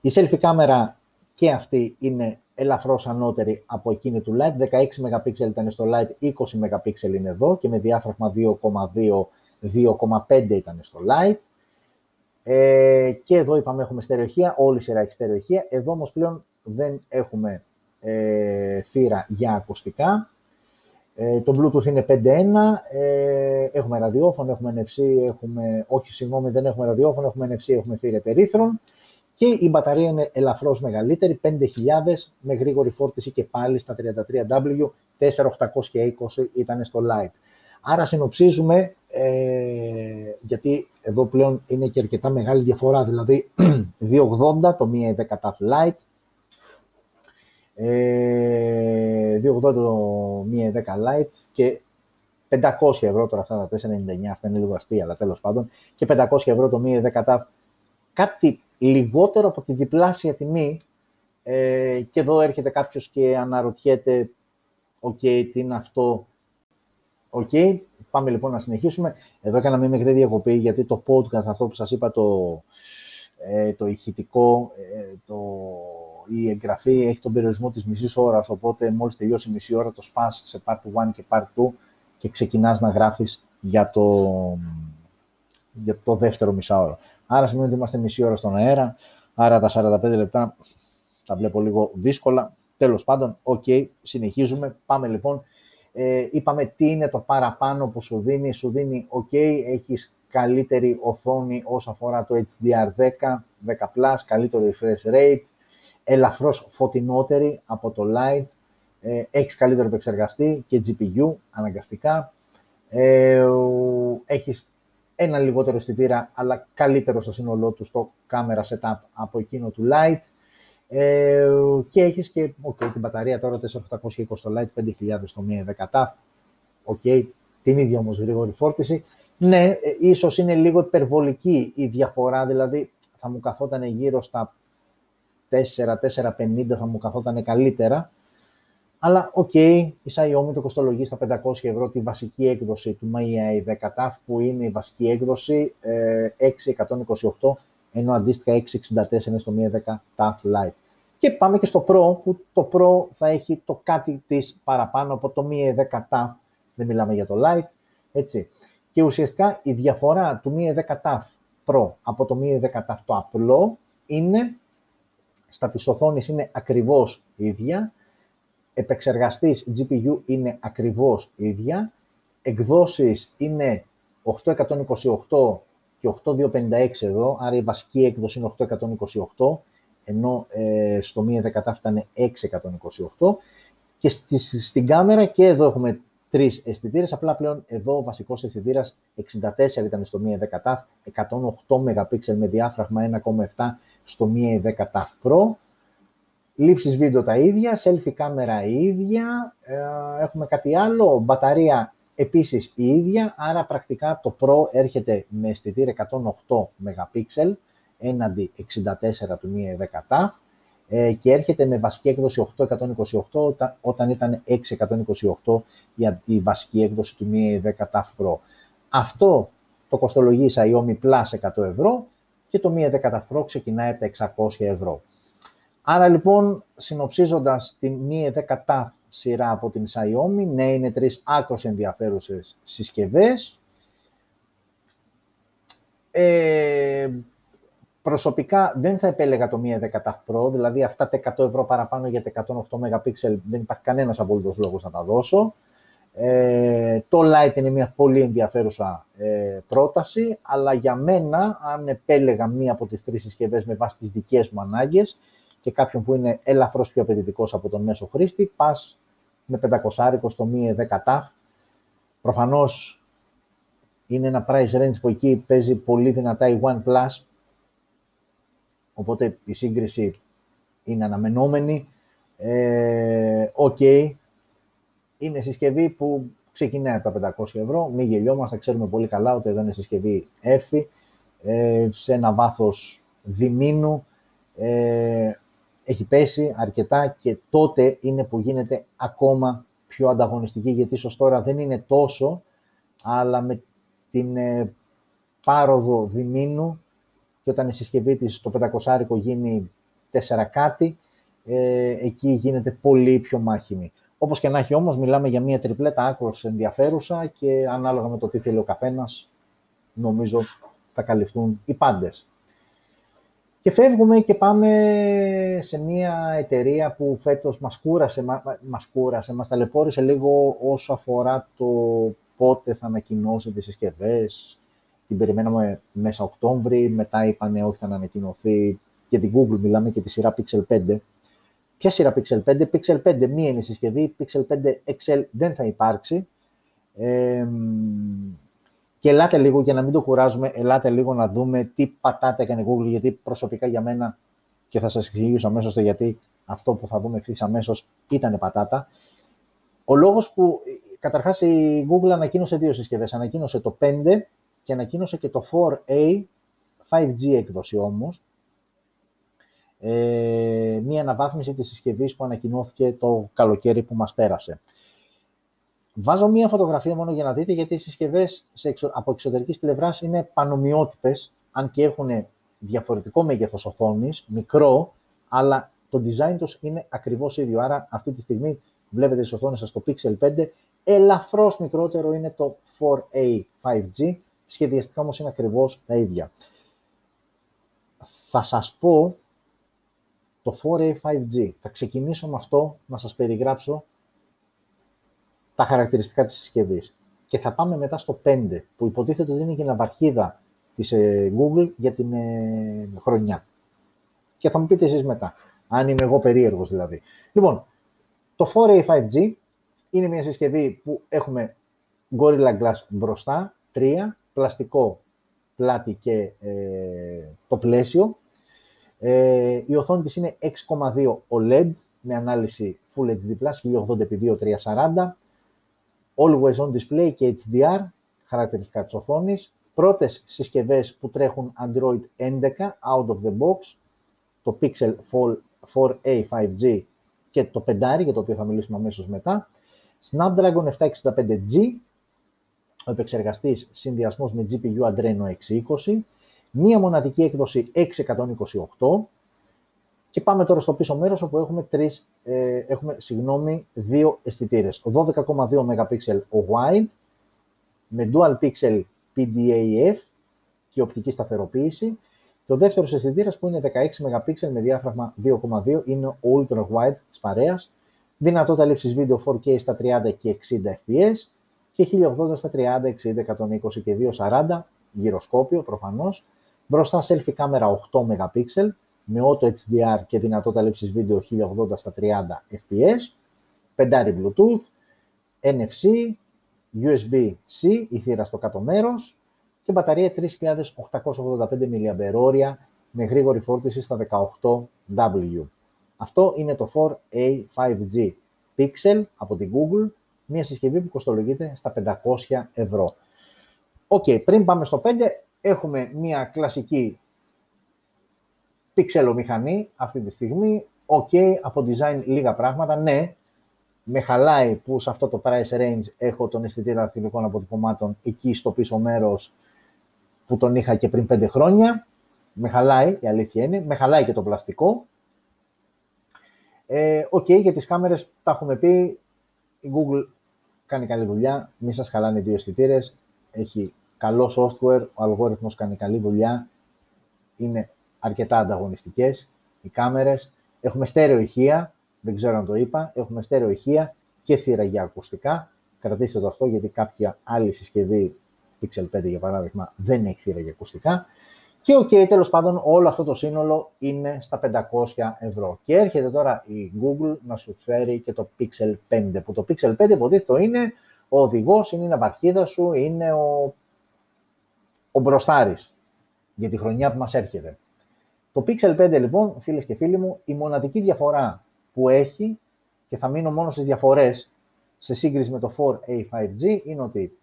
Η selfie κάμερα και αυτή είναι ελαφρώς ανώτερη από εκείνη του Lite. 16 MP ήταν στο Lite, 20 MP είναι εδώ και με διάφραγμα 2,2, 2,5 ήταν στο Lite. Και εδώ είπαμε έχουμε στερεοχεία, όλη η σειρά έχει στερεοχεία. Εδώ όμως πλέον δεν έχουμε θύρα για ακουστικά. Το Bluetooth είναι 5.1, έχουμε ραδιόφωνο, έχουμε NFC, δεν έχουμε ραδιόφωνο, έχουμε NFC, έχουμε θύρα υπερήθρων. Και η μπαταρία είναι ελαφρώς μεγαλύτερη, 5.000 με γρήγορη φόρτιση και πάλι στα 33W, 4.820 ήταν στο Lite. Άρα συνοψίζουμε, γιατί εδώ πλέον είναι και αρκετά μεγάλη διαφορά, δηλαδή 280 το Mi 10T Lite, 280 το Mi 10 Lite και €500 τώρα, αυτά τα 499, αυτά είναι λίγο αστεία, αλλά τέλος πάντων, και €500 το Mi 10T, κάτι λιγότερο από τη διπλάσια τιμή, και εδώ έρχεται κάποιος και αναρωτιέται, ok, τι είναι αυτό, ok, πάμε λοιπόν να συνεχίσουμε. Εδώ έκανα μια μικρή διακοπή, γιατί το podcast αυτό που σας είπα, το ηχητικό, η εγγραφή έχει τον περιορισμό της μισής ώρας, οπότε μόλις τελειώσει η μισή ώρα το σπάς σε part 1 και part 2 και ξεκινάς να γράφεις για το δεύτερο μισάωρο. Άρα σημαίνει ότι είμαστε μισή ώρα στον αέρα, άρα τα 45 λεπτά τα βλέπω λίγο δύσκολα. Τέλος πάντων, ok, συνεχίζουμε, πάμε λοιπόν. Είπαμε τι είναι το παραπάνω που σου δίνει, ok, έχεις καλύτερη οθόνη όσο αφορά το HDR10, 10+, καλύτερο refresh rate, ελαφρώς φωτεινότερη από το Lite, έχεις καλύτερο επεξεργαστή και GPU αναγκαστικά, έχεις ένα λιγότερο αισθητήρα, αλλά καλύτερο στο σύνολό του στο κάμερα setup από εκείνο του Lite, και έχεις και την μπαταρία τώρα 4820 το Lite, 5000 το Mi 10T, την ίδια όμως γρήγορη φόρτιση. Ναι, ίσως είναι λίγο υπερβολική η διαφορά, δηλαδή θα μου καθόταν γύρω στα 4-4.50, θα μου καθόταν καλύτερα, αλλά η Xiaomi το κοστολογεί στα 500 ευρώ τη βασική έκδοση του Mi 10T, που είναι η βασική έκδοση 628, ενώ αντίστοιχα 664 είναι στο Mi 10T Lite. Και πάμε και στο Pro, που το Pro θα έχει το κάτι της παραπάνω από το Mi 10T, δεν μιλάμε για το Lite, έτσι. Και ουσιαστικά η διαφορά του Mi 10T Pro από το Mi 10T το απλό είναι, στα της οθόνης είναι ακριβώς ίδια, επεξεργαστής GPU είναι ακριβώς ίδια, εκδόσεις είναι 828 και 8256 εδώ, άρα η βασική έκδοση είναι 828, ενώ στο Mi 10T ήταν 628, και στην κάμερα και εδώ έχουμε τρεις αισθητήρες, απλά πλέον εδώ ο βασικός αισθητήρας 64 ήταν στο Mi 10T, 108 MP με διάφραγμα 1,7 στο Mi 10T Pro. Λήψεις βίντεο τα ίδια, selfie κάμερα η ίδια, έχουμε κάτι άλλο, μπαταρία επίσης η ίδια, άρα πρακτικά το Pro έρχεται με αισθητήρα 108 MP έναντι 64 του Mi 10T, και έρχεται με βασική έκδοση 828 όταν ήταν 628 για τη βασική έκδοση του Mi 10T Pro. Αυτό το κοστολογεί η Xiaomi Plus 100 ευρώ και το Mi 10T Pro ξεκινάει από τα 600 ευρώ. Άρα λοιπόν, συνοψίζοντας την Mi 10T σειρά από την Xiaomi, ναι, είναι τρεις άκρως ενδιαφέρουσες συσκευές. Προσωπικά δεν θα επέλεγα το Mi 10T Pro, δηλαδή αυτά τα 100 ευρώ παραπάνω για τα 108 MP δεν υπάρχει κανένας απολύτως λόγος να τα δώσω. Το Lite είναι μια πολύ ενδιαφέρουσα πρόταση, αλλά για μένα, αν επέλεγα μία από τις τρεις συσκευές με βάση τις δικές μου ανάγκες και κάποιον που είναι ελαφρώς πιο απαιτητικός από τον μέσο χρήστη, πας με 500 στο Mi 10T. Προφανώς είναι ένα price range που εκεί παίζει πολύ δυνατά η OnePlus, οπότε η σύγκριση είναι αναμενόμενη. Είναι συσκευή που ξεκινάει από τα 500 ευρώ, μην γελιόμαστε, ξέρουμε πολύ καλά ότι εδώ είναι συσκευή έρθει σε ένα βάθος διμήνου, έχει πέσει αρκετά και τότε είναι που γίνεται ακόμα πιο ανταγωνιστική, γιατί ίσως τώρα δεν είναι τόσο, αλλά με την πάροδο διμήνου και όταν η συσκευή της το 500 γίνει 4 κάτι, εκεί γίνεται πολύ πιο μάχημη. Όπως και να έχει όμως, μιλάμε για μια τριπλέτα άκρως ενδιαφέρουσα και ανάλογα με το τι θέλει ο καθένας, νομίζω θα καλυφθούν οι πάντες. Και φεύγουμε και πάμε σε μια εταιρεία που φέτος μας ταλαιπώρησε λίγο όσο αφορά το πότε θα ανακοινώσει τις συσκευές. Την περιμέναμε μέσα Οκτώβρη, μετά είπανε όχι, θα ανακοινωθεί. Για την Google μιλάμε και τη σειρά Pixel 5. Ποια σειρά Pixel 5? Pixel 5 μία είναι η συσκευή, Pixel 5 XL δεν θα υπάρξει. Και ελάτε λίγο, για να μην το κουράζουμε, ελάτε λίγο να δούμε τι πατάτα έκανε η Google, γιατί προσωπικά για μένα, και θα σας εξηγήσω αμέσως το γιατί, αυτό που θα δούμε ευθύς αμέσως ήταν πατάτα. Ο λόγος που, καταρχάς, η Google ανακοίνωσε δύο συσκευές. Ανακοίνωσε το 5 και ανακοίνωσε και το 4A, 5G έκδοση όμως, μία αναβάθμιση της συσκευής που ανακοινώθηκε το καλοκαίρι που μας πέρασε. Βάζω μία φωτογραφία μόνο για να δείτε, γιατί οι συσκευές από εξωτερικής πλευράς είναι πανομοιότυπες, αν και έχουν διαφορετικό μέγεθος οθόνης, μικρό, αλλά το design τους είναι ακριβώς ίδιο. Άρα αυτή τη στιγμή βλέπετε τις οθόνες σας στο Pixel 5, ελαφρώς μικρότερο είναι το 4A 5G, σχεδιαστικά όμως είναι ακριβώς τα ίδια. Θα σας πω το 4A 5G. Θα ξεκινήσω με αυτό, να σας περιγράψω τα χαρακτηριστικά της συσκευής. Και θα πάμε μετά στο 5, που υποτίθεται ότι είναι και η ναυαρχίδα της Google για την χρονιά. Και θα μου πείτε εσείς μετά, αν είμαι εγώ περίεργος δηλαδή. Λοιπόν, το 4A 5G είναι μια συσκευή που έχουμε Gorilla Glass μπροστά, 3, πλαστικό πλάτη και το πλαίσιο. Η οθόνη της είναι 6,2 OLED με ανάλυση Full HD+, 1080x2340, Always on Display και HDR, χαρακτηριστικά της οθόνης. Πρώτες συσκευές που τρέχουν Android 11, out of the box, το Pixel 4a 5G και το 5R, για το οποίο θα μιλήσουμε αμέσως μετά. Snapdragon 765G, ο επεξεργαστής συνδυασμός με GPU Adreno 620, μία μοναδική έκδοση 628, και πάμε τώρα στο πίσω μέρος, όπου έχουμε, δύο αισθητήρες. 12,2 MP ο wide, με dual pixel PDAF και οπτική σταθεροποίηση. Και ο δεύτερος αισθητήρας, που είναι 16 MP με διάφραγμα 2,2, είναι ο ultra wide της παρέας. Δυνατότητα λήψης βίντεο 4K στα 30 και 60 fps και 1080 στα 30, 60, 120 και 240, γυροσκόπιο προφανώς. Μπροστά selfie κάμερα 8 MP με auto HDR και δυνατότητα λήψης βίντεο 1080 στα 30 fps, πεντάρι Bluetooth, NFC, USB-C, η θύρα στο κάτω μέρος και μπαταρία 3.885 mAh με γρήγορη φόρτιση στα 18W. Αυτό είναι το 4A 5G Pixel από την Google, μια συσκευή που κοστολογείται στα 500 ευρώ. Οκ, πριν πάμε στο 5, έχουμε μια κλασική πιξελομηχανή αυτή τη στιγμή. Οκ, από design λίγα πράγματα. Ναι, με χαλάει που σε αυτό το price range έχω τον αισθητήρα δακτυλικών αποτυπωμάτων εκεί στο πίσω μέρος που τον είχα και πριν 5 χρόνια. Με χαλάει, η αλήθεια είναι. Με χαλάει και το πλαστικό. Οκ, για τις κάμερες τα έχουμε πει. Η Google κάνει καλή δουλειά. Μη σας χαλάνε δύο αισθητήρες. Έχει καλό software. Ο αλγόριθμος κάνει καλή δουλειά. Είναι αρκετά ανταγωνιστικές οι κάμερες. Έχουμε στέρεο ηχεία. Δεν ξέρω αν το είπα. Έχουμε στέρεο ηχεία και θύρα για ακουστικά. Κρατήστε το αυτό, γιατί κάποια άλλη συσκευή, Pixel 5 για παράδειγμα, δεν έχει θύρα για ακουστικά. Και οκ, τέλος πάντων, όλο αυτό το σύνολο είναι στα 500 ευρώ. Και έρχεται τώρα η Google να σου φέρει και το Pixel 5, που το Pixel 5 υποτίθεται είναι ο οδηγός, είναι η ναυαρχίδα σου, είναι ο μπροστάρης για τη χρονιά που μας έρχεται. Το Pixel 5, λοιπόν, φίλες και φίλοι μου, η μοναδική διαφορά που έχει, και θα μείνω μόνο στις διαφορές σε σύγκριση με το 4A 5G, είναι ότι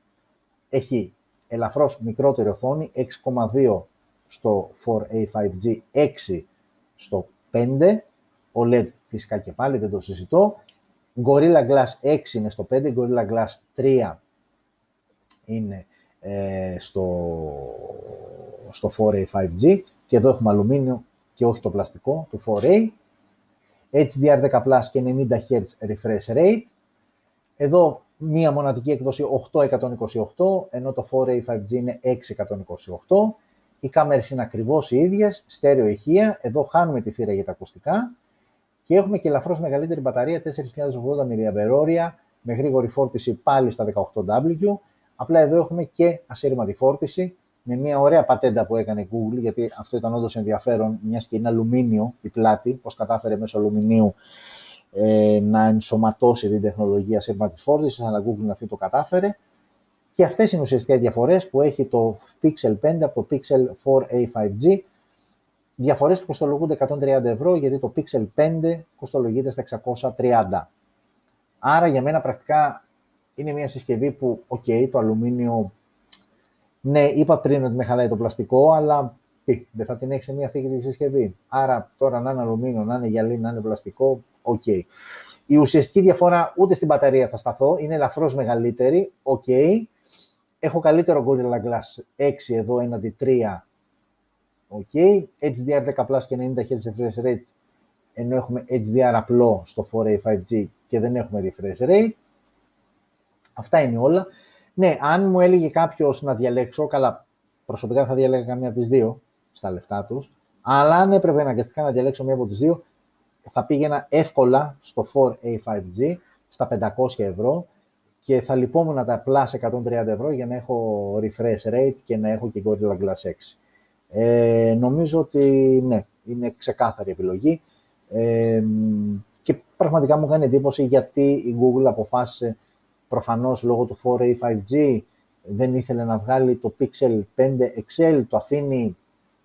έχει ελαφρώς μικρότερη οθόνη, 6,2 στο 4A 5G, 6 στο 5, OLED φυσικά και πάλι, δεν το συζητώ. Gorilla Glass 6 είναι στο 5, Gorilla Glass 3 είναι στο 4A 5G, και εδώ έχουμε αλουμίνιο και όχι το πλαστικό του 4A. HDR 10+ και 90 Hz refresh rate. Εδώ μία μοναδική έκδοση 828, ενώ το 4A 5G είναι 628. Οι κάμερες είναι ακριβώς οι ίδιες, στέρεο ηχεία. Εδώ χάνουμε τη θύρα για τα ακουστικά. Και έχουμε και ελαφρώς μεγαλύτερη μπαταρία, 4.080 mAh, με γρήγορη φόρτιση πάλι στα 18W. Απλά εδώ έχουμε και ασύρματη φόρτιση, με μια ωραία πατέντα που έκανε Google, γιατί αυτό ήταν όντως ενδιαφέρον, μιας και είναι αλουμίνιο η πλάτη, πως κατάφερε μέσω αλουμινίου να ενσωματώσει την τεχνολογία ασύρματης φόρτισης, αλλά Google αυτή το κατάφερε. Και αυτές είναι ουσιαστικά οι διαφορές που έχει το Pixel 5 από το Pixel 4a 5G. Διαφορές που κοστολογούνται 130 ευρώ, γιατί το Pixel 5 κοστολογείται στα 630. Άρα για μένα πρακτικά είναι μια συσκευή που, οκ, το αλουμίνιο, ναι, είπα πριν ότι με χαλάει το πλαστικό, αλλά τι, δεν θα την έχει σε μια θήκη τη συσκευή. Άρα τώρα να είναι αλουμίνιο, να είναι γυαλί, να είναι πλαστικό, οκ. Okay. Η ουσιαστική διαφορά ούτε στην μπαταρία θα σταθώ, είναι ελαφρώς μεγαλύτερη, οκ. Okay. Έχω καλύτερο Gorilla Glass 6 εδώ έναντι 3, οκ. Okay. HDR10 Plus και 90 Hz refresh rate, ενώ έχουμε HDR απλό στο 4A 5G και δεν έχουμε refresh rate. Αυτά είναι όλα. Ναι, αν μου έλεγε κάποιος να διαλέξω, καλά, προσωπικά θα διαλέγα καμία από τις δύο στα λεφτά τους, αλλά αν έπρεπε αναγκαστικά να διαλέξω μία από τις δύο, θα πήγαινα εύκολα στο 4A 5G, στα 500 ευρώ, και θα λυπόμουν τα plus 130 ευρώ για να έχω refresh rate και να έχω και Gorilla Glass 6. Νομίζω ότι ναι, είναι ξεκάθαρη επιλογή και πραγματικά μου κάνει εντύπωση γιατί η Google αποφάσισε, προφανώς λόγω του 4A 5G, δεν ήθελε να βγάλει το Pixel 5 XL, το αφήνει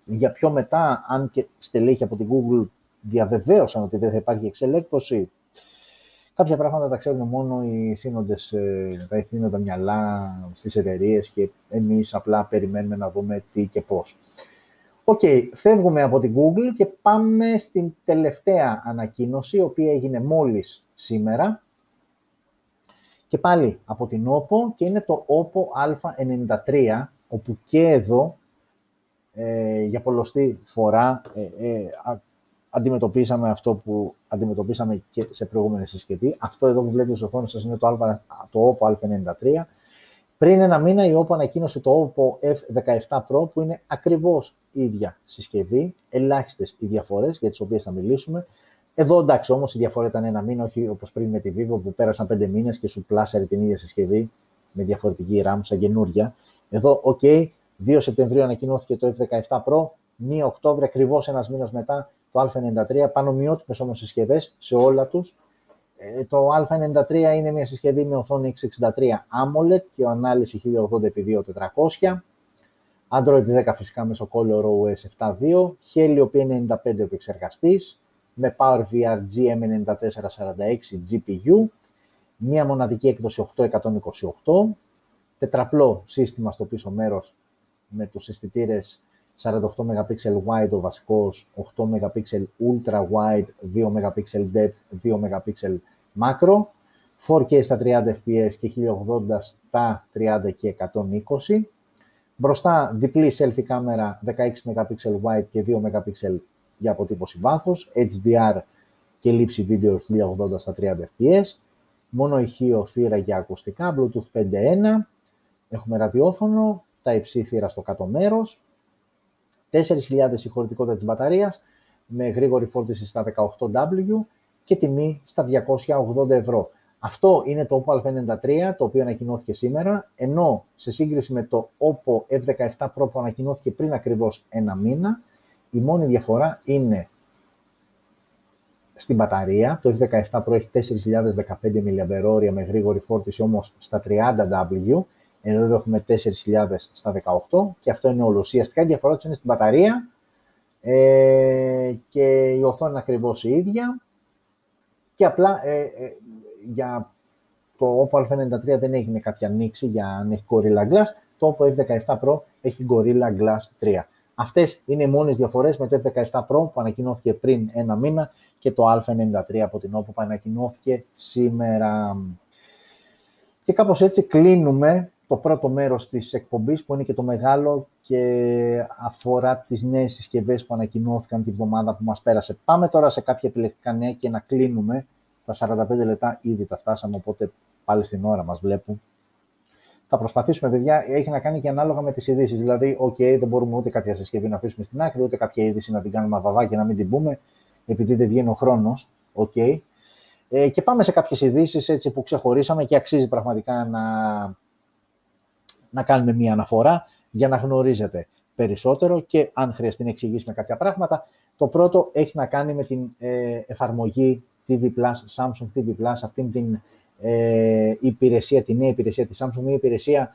για πιο μετά, αν και στελέχη από την Google διαβεβαίωσαν ότι δεν θα υπάρχει XL έκδοση. Κάποια πράγματα τα ξέρουν μόνο οι θύνοντες, τα ηθήνοντα μυαλά στις εταιρείες και εμείς απλά περιμένουμε να δούμε τι και πώς. Οκ, φεύγουμε από την Google και πάμε στην τελευταία ανακοίνωση, η οποία έγινε μόλις σήμερα. Και πάλι από την OPPO, και είναι το OPPO A93, όπου και εδώ για πολλωστή φορά αντιμετωπίσαμε αυτό που αντιμετωπίσαμε και σε προηγούμενη συσκευή. Αυτό εδώ που βλέπετε στο οθόνη σας είναι το OPPO A93. Πριν ένα μήνα η OPPO ανακοίνωσε το OPPO F17 Pro, που είναι ακριβώς η ίδια συσκευή, ελάχιστες οι διαφορές για τις οποίες θα μιλήσουμε. Εδώ εντάξει, όμως η διαφορά ήταν ένα μήνα, όχι όπως πριν με τη Vivo που πέρασαν 5 μήνες και σου πλάσαρε την ίδια συσκευή με διαφορετική RAM, σαν καινούρια. Εδώ, οκ, 2 Σεπτεμβρίου ανακοινώθηκε το F17 Pro, 1 Οκτώβρη, ακριβώς ένας μήνας μετά, το A93. Πανομοιότυπες όμως συσκευές σε όλα τους. Το A93 είναι μια συσκευή με οθόνη 663 AMOLED και ανάλυση 1080x2400. Android 10 φυσικά μέσω Color OS 7.2. Helio P95 επεξεργαστής, με PowerVR GM9446 GPU, μία μοναδική έκδοση 8128, τετραπλό σύστημα στο πίσω μέρος με τους αισθητήρες 48 MP wide ο βασικός, 8 MP ultra wide, 2 MP depth, 2 MP macro, 4K στα 30 fps και 1080 στα 30 και 120, μπροστά διπλή selfie κάμερα 16 MP wide και 2 MP για αποτύπωση βάθος, HDR και λήψη βίντεο 1080 στα 30 fps, μόνο ηχείο θύρα για ακουστικά, Bluetooth 5.1, έχουμε ραδιόφωνο, Type-C θύρα στο κάτω μέρος, 4.000 η χωρητικότητα της μπαταρίας, με γρήγορη φόρτιση στα 18W και τιμή στα 280 ευρώ. Αυτό είναι το OPPO A93, το οποίο ανακοινώθηκε σήμερα, ενώ σε σύγκριση με το OPPO F17 Pro που ανακοινώθηκε πριν ακριβώς ένα μήνα, η μόνη διαφορά είναι στην μπαταρία. Το F17 Pro έχει 4.015 mAh με γρήγορη φόρτιση όμως στα 30W, ενώ εδώ έχουμε 4.000 στα 18 και αυτό είναι όλο. Ουσιαστικά η διαφορά τους είναι στην μπαταρία και η οθόνη είναι ακριβώς η ίδια και απλά για το OPPO A93 δεν έγινε κάποια ανοίξη για αν έχει Gorilla Glass. Το OPPO F17 Pro έχει Gorilla Glass 3. Αυτές είναι οι μόνες διαφορές με το F17 Pro που ανακοινώθηκε πριν ένα μήνα και το A93 από την OPPO που ανακοινώθηκε σήμερα. Και κάπως έτσι κλείνουμε το πρώτο μέρος της εκπομπής, που είναι και το μεγάλο και αφορά τις νέες συσκευές που ανακοινώθηκαν τη βδομάδα που μας πέρασε. Πάμε τώρα σε κάποια επιλεκτικά νέα και να κλείνουμε. Τα 45 λεπτά ήδη τα φτάσαμε, οπότε πάλι στην ώρα μας βλέπουν. Θα προσπαθήσουμε, παιδιά, έχει να κάνει και ανάλογα με τις ειδήσεις. Δηλαδή, δεν μπορούμε ούτε κάποια συσκευή να αφήσουμε στην άκρη, ούτε κάποια είδηση να την κάνουμε αβαβά και να μην την πούμε, επειδή δεν βγαίνει ο χρόνος. Okay. Και πάμε σε κάποιες ειδήσεις έτσι που ξεχωρίσαμε και αξίζει πραγματικά να κάνουμε μία αναφορά για να γνωρίζετε περισσότερο και αν χρειαστεί να εξηγήσουμε κάποια πράγματα. Το πρώτο έχει να κάνει με την εφαρμογή TV+, Samsung TV+, αυτήν την υπηρεσία, τη νέα υπηρεσία της Samsung, μια υπηρεσία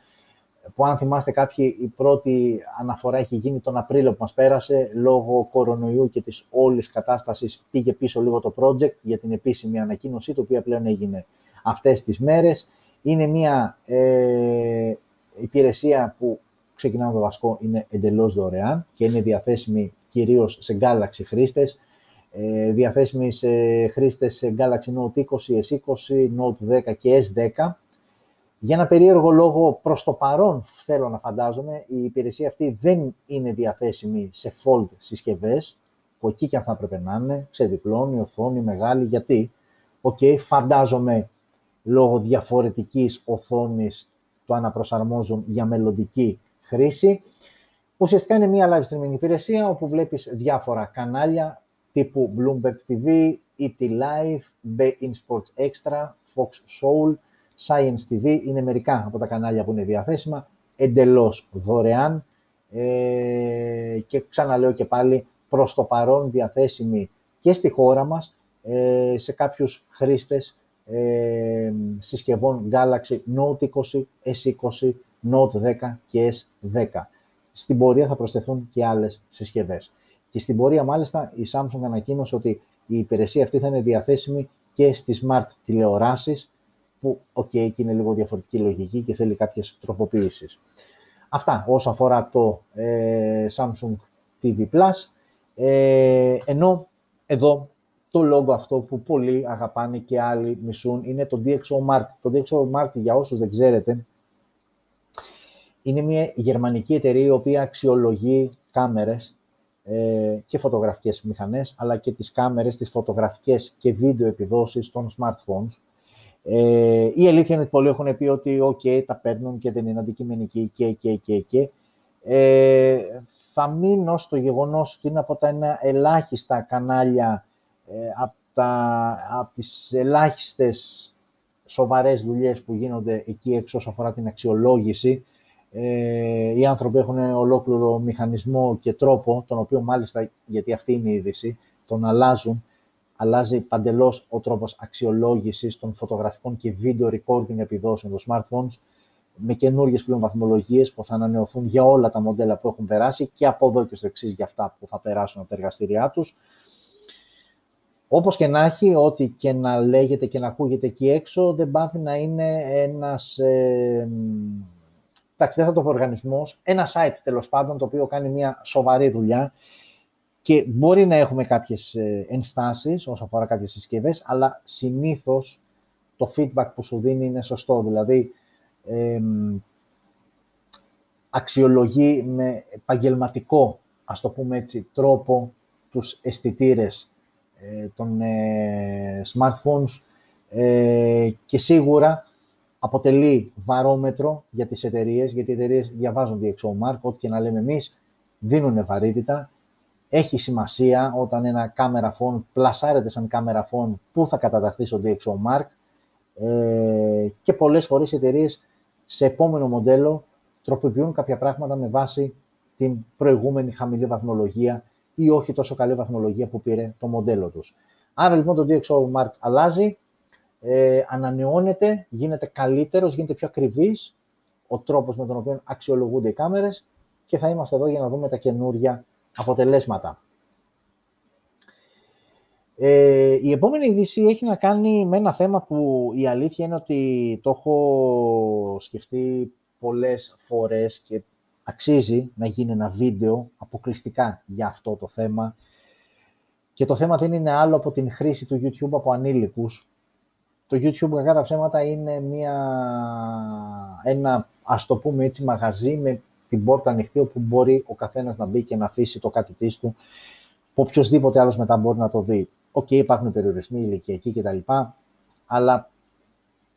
που, αν θυμάστε κάποιοι, η πρώτη αναφορά έχει γίνει τον Απρίλιο που μας πέρασε, λόγω κορονοϊού και της όλης κατάστασης πήγε πίσω λίγο το project για την επίσημη ανακοίνωσή του, οποία πλέον έγινε αυτές τις μέρες. Είναι μια υπηρεσία που ξεκινάμε με το βασικό, είναι εντελώς δωρεάν και είναι διαθέσιμη κυρίως σε Galaxy χρήστες. Διαθέσιμη σε χρήστες σε Galaxy Note 20, S20, Note 10 και S10. Για ένα περίεργο λόγο, προς το παρόν θέλω να φαντάζομαι, η υπηρεσία αυτή δεν είναι διαθέσιμη σε fold συσκευές, που εκεί και αν θα έπρεπε να είναι, ξεδιπλώνει, οθόνη, μεγάλη, γιατί. Φαντάζομαι λόγω διαφορετικής οθόνης το αναπροσαρμόζουν για μελλοντική χρήση. Ουσιαστικά είναι μία live streaming υπηρεσία, όπου βλέπεις διάφορα κανάλια, τύπου Bloomberg TV, ET Live, Bay in Sports Extra, Fox Soul, Science TV, είναι μερικά από τα κανάλια που είναι διαθέσιμα, εντελώς δωρεάν και ξαναλέω και πάλι προς το παρόν διαθέσιμη και στη χώρα μας σε κάποιους χρήστες συσκευών Galaxy Note 20, S20, Note 10 και S10. Στην πορεία θα προσθεθούν και άλλες συσκευές. Και στην πορεία μάλιστα η Samsung ανακοίνωσε ότι η υπηρεσία αυτή θα είναι διαθέσιμη και στις smart τηλεοράσεις, που εκεί είναι λίγο διαφορετική λογική και θέλει κάποιες τροποποίησεις. Αυτά όσο αφορά το Samsung TV+. Ενώ εδώ το logo αυτό που πολλοί αγαπάνε και άλλοι μισούν είναι το DxO Mark. Το DxO Mark, για όσους δεν ξέρετε, είναι μια γερμανική εταιρεία η οποία αξιολογεί κάμερες και φωτογραφικές μηχανές, αλλά και τις κάμερες, τις φωτογραφικές και βίντεο επιδόσεις των smartphones. Η αλήθεια είναι ότι πολλοί έχουν πει ότι τα παίρνουν και δεν είναι αντικειμενικοί και. Θα μείνω στο γεγονός ότι είναι από τα ελάχιστα κανάλια, από τις ελάχιστες σοβαρές δουλειές που γίνονται εκεί έξω όσον αφορά την αξιολόγηση. Οι άνθρωποι έχουν ολόκληρο μηχανισμό και τρόπο, τον οποίο μάλιστα, γιατί αυτή είναι η είδηση, τον αλλάζουν. Αλλάζει παντελώς ο τρόπος αξιολόγησης των φωτογραφικών και βίντεο recording επιδόσεων των smartphones, με καινούργιες πλέον βαθμολογίες που θα ανανεωθούν για όλα τα μοντέλα που έχουν περάσει και από εδώ και στο εξής για αυτά που θα περάσουν από τα εργαστήριά τους. Όπως και να έχει, ό,τι και να λέγεται και να ακούγεται εκεί έξω, δεν πάβει να είναι ένας... δεν θα το πω οργανισμός, ένα site τέλος πάντων, το οποίο κάνει μια σοβαρή δουλειά. Και μπορεί να έχουμε κάποιες ενστάσεις όσον αφορά κάποιες συσκευές, αλλά συνήθως το feedback που σου δίνει είναι σωστό. Δηλαδή, αξιολογεί με επαγγελματικό, ας το πούμε έτσι, τρόπο τους αισθητήρες των smartphones και σίγουρα αποτελεί βαρόμετρο για τις εταιρείες, γιατί οι εταιρείες διαβάζουν DxO Mark, ό,τι και να λέμε εμείς, δίνουν βαρύτητα. Έχει σημασία όταν ένα κάμερα phone πλασάρεται σαν κάμερα phone που θα καταταχθεί στο DxO Mark και πολλές φορές οι εταιρείες σε επόμενο μοντέλο τροποποιούν κάποια πράγματα με βάση την προηγούμενη χαμηλή βαθμολογία ή όχι τόσο καλή βαθμολογία που πήρε το μοντέλο τους. Άρα λοιπόν το DxO Mark αλλάζει, ανανεώνεται, γίνεται καλύτερος, γίνεται πιο ακριβής ο τρόπος με τον οποίο αξιολογούνται οι κάμερες και θα είμαστε εδώ για να δούμε τα καινούρια αποτελέσματα. Η επόμενη είδηση έχει να κάνει με ένα θέμα που η αλήθεια είναι ότι το έχω σκεφτεί πολλές φορές και αξίζει να γίνει ένα βίντεο αποκλειστικά για αυτό το θέμα. Και το θέμα δεν είναι άλλο από την χρήση του YouTube από ανήλικους. Το YouTube, κακά τα ψέματα, είναι ένα, ας το πούμε έτσι, μαγαζί με την πόρτα ανοιχτή, όπου μπορεί ο καθένας να μπει και να αφήσει το κάτι της του, που οποιοδήποτε άλλος μετά μπορεί να το δει. Υπάρχουν περιορισμοί ηλικιακοί κτλ. Αλλά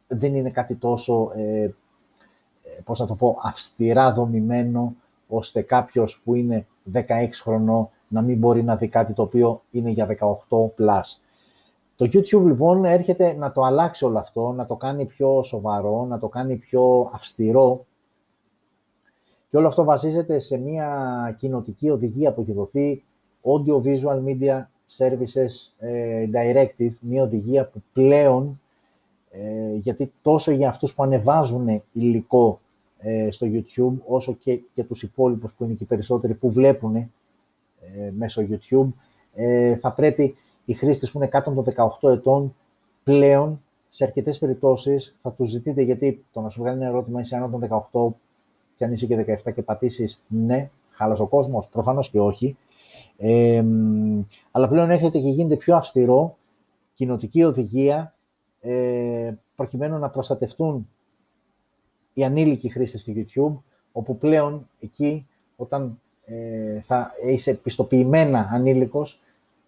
δεν είναι κάτι τόσο, πώς θα το πω, αυστηρά δομημένο, ώστε κάποιος που είναι 16 χρονών να μην μπορεί να δει κάτι το οποίο είναι για 18+. Το YouTube λοιπόν έρχεται να το αλλάξει όλο αυτό, να το κάνει πιο σοβαρό, να το κάνει πιο αυστηρό. Και όλο αυτό βασίζεται σε μια κοινοτική οδηγία που έχει δοθεί, Audiovisual Media Services Directive, μια οδηγία που πλέον, γιατί τόσο για αυτούς που ανεβάζουν υλικό στο YouTube, όσο και για τους υπόλοιπους που είναι και οι περισσότεροι που βλέπουν μέσω YouTube, θα πρέπει οι χρήστες που είναι κάτω από 18 ετών πλέον, σε αρκετές περιπτώσεις, θα τους ζητείτε, γιατί το να σου βγάλει ένα ερώτημα, είσαι άνω των 18, και αν είσαι και 17 και πατήσεις ναι, χάλασε ο κόσμος, προφανώς και όχι. Αλλά πλέον έρχεται και γίνεται πιο αυστηρό κοινοτική οδηγία προκειμένου να προστατευτούν οι ανήλικοι χρήστες του YouTube, όπου πλέον εκεί όταν θα είσαι πιστοποιημένα ανήλικος,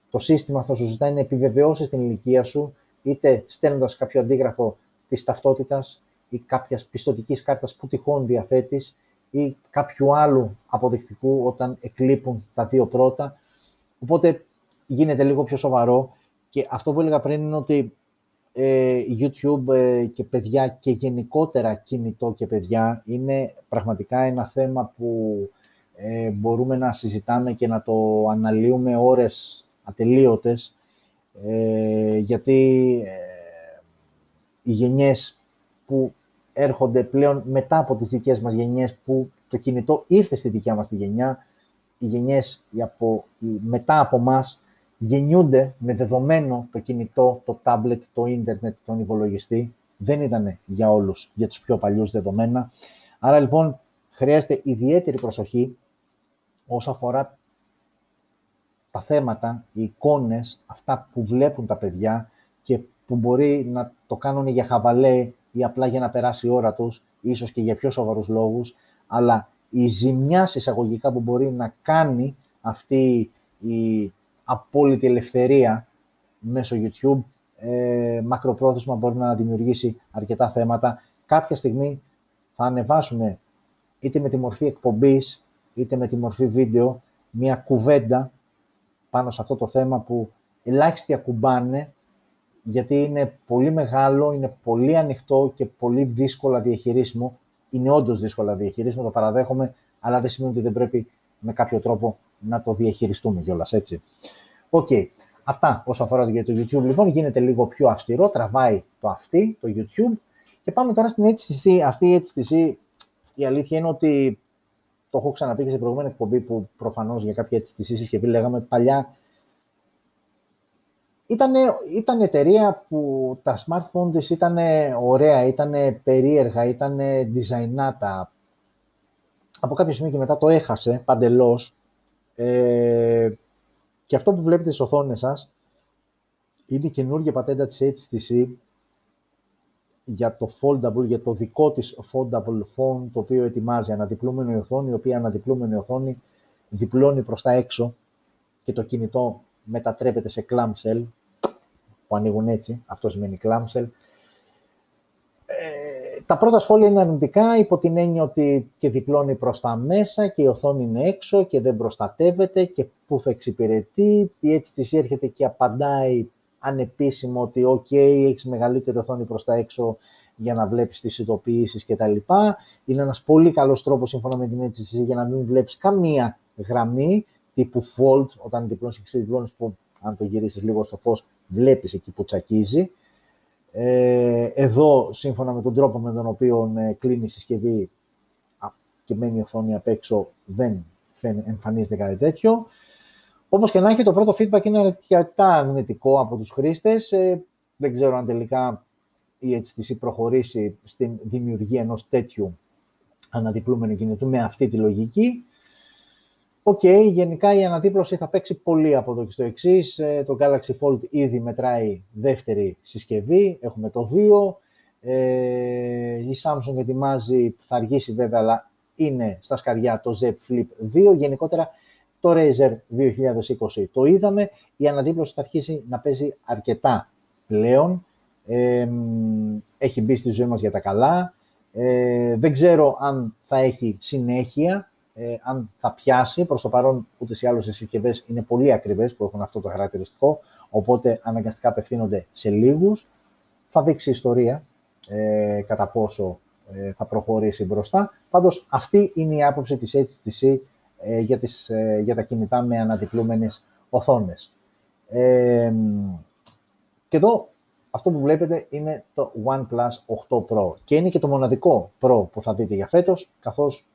το σύστημα θα σου ζητάει να επιβεβαιώσεις την ηλικία σου, είτε στέλνοντας κάποιο αντίγραφο της ταυτότητας ή κάποιας πιστωτικής κάρτας που τυχόν διαθέτεις ή κάποιου άλλου αποδεικτικού όταν εκλείπουν τα δύο πρώτα. Οπότε γίνεται λίγο πιο σοβαρό και αυτό που έλεγα πριν είναι ότι YouTube και παιδιά και γενικότερα κινητό και παιδιά είναι πραγματικά ένα θέμα που μπορούμε να συζητάμε και να το αναλύουμε ώρες ατελείωτες, γιατί οι γενιές που έρχονται πλέον μετά από τις δικές μας γενιές, που το κινητό ήρθε στη δικιά μας τη γενιά, οι γενιές μετά από μας γεννιούνται με δεδομένο το κινητό, το τάμπλετ, το ίντερνετ, τον υπολογιστή. Δεν ήταν για όλους, για τους πιο παλιούς δεδομένα. Άρα λοιπόν χρειάζεται ιδιαίτερη προσοχή όσο αφορά τα θέματα, οι εικόνες, αυτά που βλέπουν τα παιδιά και που μπορεί να το κάνουν για χαβαλέ ή απλά για να περάσει η ώρα τους, ίσως και για πιο σοβαρούς λόγους, αλλά η ζημιά συσσαγωγικά που μπορεί να κάνει αυτή η απόλυτη ελευθερία μέσω YouTube, μακροπρόθεσμα μπορεί να δημιουργήσει αρκετά θέματα. Κάποια στιγμή θα ανεβάσουμε είτε με τη μορφή εκπομπής, είτε με τη μορφή βίντεο, μια κουβέντα πάνω σε αυτό το θέμα που ελάχιστοι ακουμπάνε, γιατί είναι πολύ μεγάλο, είναι πολύ ανοιχτό και πολύ δύσκολα διαχειρίσιμο. Είναι όντως δύσκολα διαχειρίσιμο, το παραδέχομαι, αλλά δεν σημαίνει ότι δεν πρέπει με κάποιο τρόπο να το διαχειριστούμε κιόλας, έτσι. Οκ. Αυτά όσο αφορά για το YouTube, λοιπόν, γίνεται λίγο πιο αυστηρό, τραβάει το αυτή, το YouTube. Και πάμε τώρα στην HTC. Αυτή η HTC, η αλήθεια είναι ότι το έχω ξαναπεί και σε προηγούμενη εκπομπή που προφανώς για κάποια HTC συσκευή λέγαμε παλιά. Ήταν εταιρεία που τα smartphone της ήταν ωραία, ήταν περίεργα, ήταν designάτα. Από κάποιο σημείο και μετά το έχασε παντελώς. Και αυτό που βλέπετε στις οθόνες σας είναι η καινούργια πατέντα της HTC για το foldable, για το δικό της foldable phone, το οποίο ετοιμάζει αναδιπλούμενη οθόνη, η οποία αναδιπλούμενη οθόνη διπλώνει προς τα έξω και το κινητό μετατρέπεται σε clamshell, που ανοίγουν έτσι, αυτό σημαίνει clamshell. Τα πρώτα σχόλια είναι αρνητικά, υπό την έννοια ότι και διπλώνει προς τα μέσα και η οθόνη είναι έξω και δεν προστατεύεται και πού θα εξυπηρετεί. Η HTC έρχεται και απαντάει ανεπίσημο ότι «ΟΚ, έχεις μεγαλύτερη οθόνη προς τα έξω για να βλέπεις τις ειδοποιήσεις» κτλ. Είναι ένας πολύ καλός τρόπος, σύμφωνα με την HTC, για να μην βλέπεις καμία γραμμή τύπου fold, όταν διπλώνεις και ξεδιπλώνεις, που αν το γυρίσεις λίγο στο φως, βλέπεις εκεί που τσακίζει. Εδώ, σύμφωνα με τον τρόπο με τον οποίο κλείνει η συσκευή και μένει η οθόνη απ' έξω, δεν εμφανίζεται κάτι τέτοιο. Όπως και να έχει, το πρώτο feedback είναι αρκετά αρνητικό από τους χρήστες. Δεν ξέρω αν τελικά η HTC προχωρήσει στην δημιουργία ενός τέτοιου αναδιπλούμενου κινητού με αυτή τη λογική. Οκ, γενικά η αναδίπλωση θα παίξει πολύ από εδώ και στο εξής. Το Galaxy Fold ήδη μετράει δεύτερη συσκευή, έχουμε το 2. Η Samsung ετοιμάζει, θα αργήσει βέβαια, αλλά είναι στα σκαριά το Z Flip 2. Γενικότερα το Razer 2020 το είδαμε. Η αναδίπλωση θα αρχίσει να παίζει αρκετά πλέον. Έχει μπει στη ζωή μας για τα καλά. Δεν ξέρω αν θα έχει συνέχεια. Αν θα πιάσει, προς το παρόν ούτως ή άλλως οι συσκευές είναι πολύ ακριβές που έχουν αυτό το χαρακτηριστικό, οπότε αναγκαστικά απευθύνονται σε λίγους. Θα δείξει η ιστορία κατά πόσο θα προχωρήσει μπροστά. Πάντως αυτή είναι η άποψη της HTC για τα κινητά με αναδιπλούμενες οθόνες. Και εδώ αυτό που βλέπετε είναι το OnePlus 8 Pro και είναι και το μοναδικό Pro που θα δείτε για φέτος, καθώς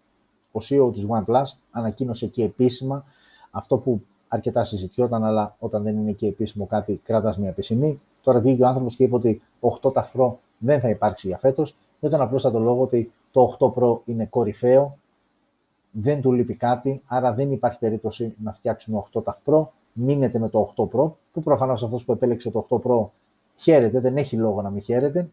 ο CEO της OnePlus ανακοίνωσε και επίσημα αυτό που αρκετά συζητιόταν, αλλά όταν δεν είναι και επίσημο κάτι, κράτας μια πισινή. Τώρα βγήκε ο άνθρωπος και είπε ότι 8 Pro δεν θα υπάρξει για φέτος, με τον απλούστατο λόγο ότι το 8 Pro είναι κορυφαίο δεν του λείπει κάτι, άρα δεν υπάρχει περίπτωση να φτιάξουμε 8 TAF Pro. Μείνετε με το 8 Pro, που προφανώς αυτός που επέλεξε το 8 Pro χαίρεται, δεν έχει λόγο να μην χαίρεται,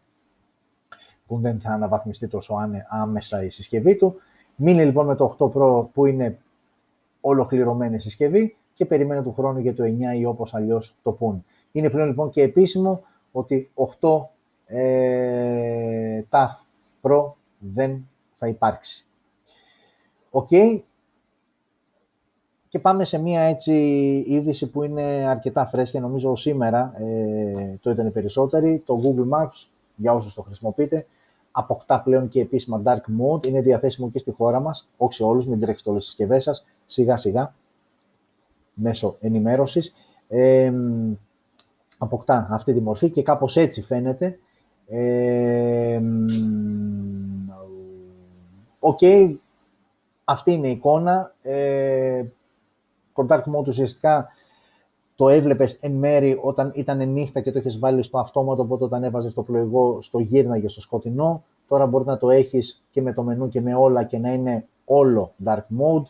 που δεν θα αναβαθμιστεί τόσο άμεσα η συσκευή του. Μείνε λοιπόν με το 8 Pro που είναι ολοκληρωμένη συσκευή και περιμένε του χρόνου για το 9 ή όπως αλλιώς το πουν. Είναι πλέον λοιπόν και επίσημο ότι 8 TAF Pro δεν θα υπάρξει. Οκ. Okay. Και πάμε σε μία έτσι είδηση που είναι αρκετά φρέσκια, νομίζω σήμερα το ήταν οι περισσότεροι. Το Google Maps, για όσους το χρησιμοποιείτε, αποκτά πλέον και επίσημα Dark Mode. Είναι διαθέσιμο και στη χώρα μας, όχι σε όλους, μην τρέξετε όλες τις συσκευές σας, σιγά σιγά, μέσω ενημέρωσης. Αποκτά αυτή τη μορφή και κάπως έτσι φαίνεται. Okay. Αυτή είναι η εικόνα. Το Dark Mode ουσιαστικά το έβλεπες εν μέρη όταν ήταν νύχτα και το έχεις βάλει στο αυτόματο, οπότε όταν έβαζες το πλοηγό στο γύρναγε στο σκοτεινό. Τώρα μπορεί να το έχεις και με το μενού και με όλα και να είναι όλο Dark Mode.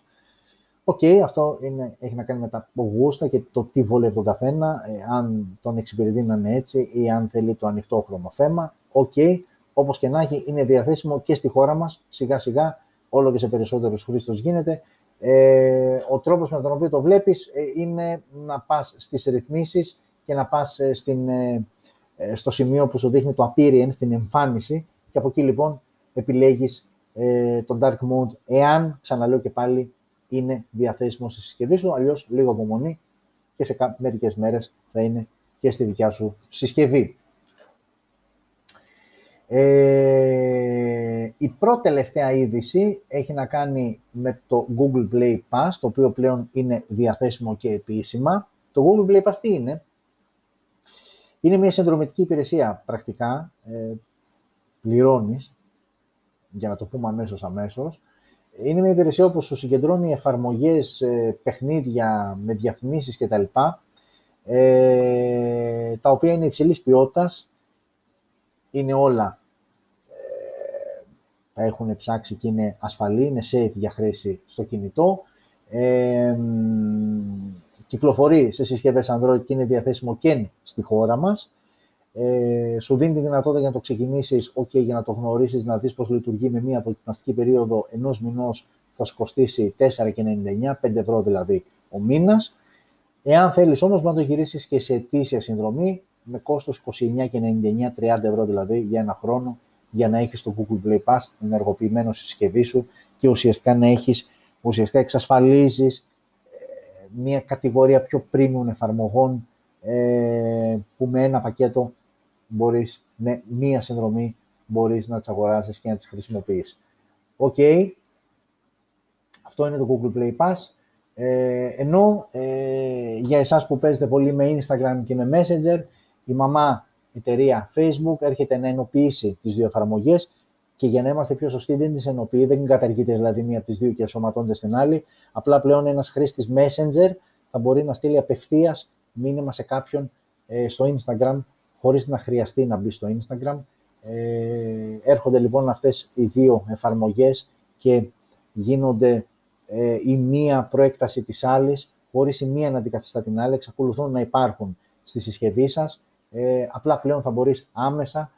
Οκ, αυτό είναι, έχει να κάνει με τα γούστα και το τι βολεύει τον καθένα, αν τον εξυπηρετεί να είναι έτσι ή αν θέλει το ανοιχτόχρωμο θέμα. Οκ, όπως και να έχει, είναι διαθέσιμο και στη χώρα μας, σιγά σιγά, όλο και σε περισσότερους χρήστες γίνεται. Ο τρόπος με τον οποίο το βλέπεις είναι να πας στις ρυθμίσεις και να πας στο σημείο που σου δείχνει το appearance, την εμφάνιση, και από εκεί λοιπόν επιλέγεις τον Dark Mode, εάν, ξαναλέω και πάλι, είναι διαθέσιμο στη συσκευή σου, αλλιώς λίγο απομονή και σε μερικές μέρες θα είναι και στη δικιά σου συσκευή. Η πρώτη τελευταία είδηση έχει να κάνει με το Google Play Pass, το οποίο πλέον είναι διαθέσιμο και επίσημα. Το Google Play Pass τι είναι? Είναι μια συνδρομητική υπηρεσία πρακτικά, πληρώνεις, για να το πούμε αμέσως. Είναι μια υπηρεσία όπου σου συγκεντρώνει εφαρμογές, παιχνίδια με διαφημίσεις κτλ, τα οποία είναι υψηλής ποιότητας, είναι όλα, τα έχουν ψάξει και είναι ασφαλή, είναι safe για χρήση στο κινητό. Κυκλοφορεί σε συσκευές Android και είναι διαθέσιμο και στη χώρα μας. Σου δίνει τη δυνατότητα για να το ξεκινήσεις, για να το γνωρίσεις, να δεις πώς λειτουργεί. Με μία δοκιμαστική περίοδο ενός μηνός θα σου κοστίσει 4,99, 5 ευρώ δηλαδή ο μήνας. Εάν θέλεις όμως να το γυρίσεις και σε ετήσια συνδρομή, με κόστος 29,99, 30 ευρώ δηλαδή για ένα χρόνο, για να έχεις το Google Play Pass ενεργοποιημένο στη συσκευή σου και ουσιαστικά να έχεις, εξασφαλίζεις μια κατηγορία πιο premium εφαρμογών, που με ένα πακέτο μπορείς, με μία συνδρομή μπορείς να τις αγοράσεις και να τις χρησιμοποιείς. Αυτό είναι το Google Play Pass. Ενώ για εσάς που παίζετε πολύ με Instagram και με Messenger, η μαμά εταιρεία Facebook έρχεται να ενοποιήσει τις δύο εφαρμογές και για να είμαστε πιο σωστοί δεν τις ενοποιεί, δεν καταργείται δηλαδή μία από τις δύο και ενσωματώνεται στην άλλη. Απλά πλέον ένας χρήστης Messenger θα μπορεί να στείλει απευθείας μήνυμα σε κάποιον στο Instagram χωρίς να χρειαστεί να μπει στο Instagram. Έρχονται λοιπόν αυτές οι δύο εφαρμογές και γίνονται η μία προέκταση της άλλης, χωρίς η μία να αντικαθιστά την άλλη, εξακολουθούν να υπάρχουν στη συσκευή σας. Απλά πλέον θα μπορείς άμεσα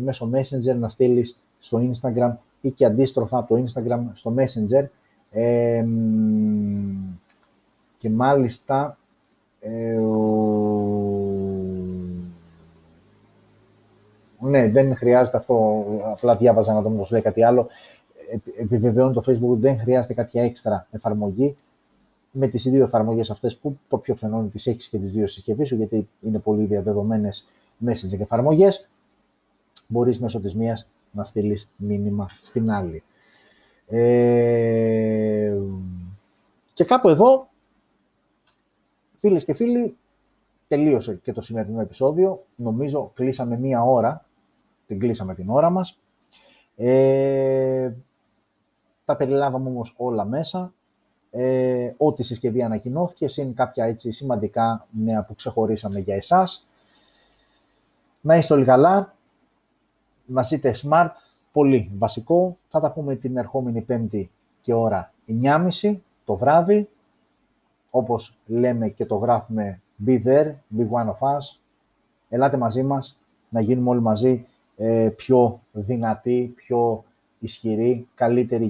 μέσω Messenger να στείλεις στο Instagram ή και αντίστροφα από το Instagram στο Messenger. Και μάλιστα ναι, δεν χρειάζεται αυτό, απλά διάβαζα να το μου λέει κάτι άλλο. Επιβεβαιώνει το Facebook, δεν χρειάζεται κάποια έξτρα εφαρμογή. Με τις δύο εφαρμογές αυτές που το πιο φαινόμενο τις έχεις και τις δύο συσκευές σου, γιατί είναι πολύ διαδεδομένες Messenger και εφαρμογές, μπορείς μέσω της μίας να στείλεις μήνυμα στην άλλη. Και κάπου εδώ, φίλες και φίλοι, τελείωσε και το σημερινό επεισόδιο. Νομίζω κλείσαμε μία ώρα, την κλείσαμε την ώρα μας. Τα περιλάβαμε όμως όλα μέσα. Ό,τι συσκευή ανακοινώθηκε, συν κάποια έτσι σημαντικά νέα που ξεχωρίσαμε για εσάς. Να είστε όλοι καλά, να ζείτε smart, πολύ βασικό. Θα τα πούμε την ερχόμενη Πέμπτη και ώρα 9.30 το βράδυ, όπως λέμε και το γράφουμε, be there, be one of us, ελάτε μαζί μας, να γίνουμε όλοι μαζί πιο δυνατοί, πιο ισχυροί, καλύτεροι.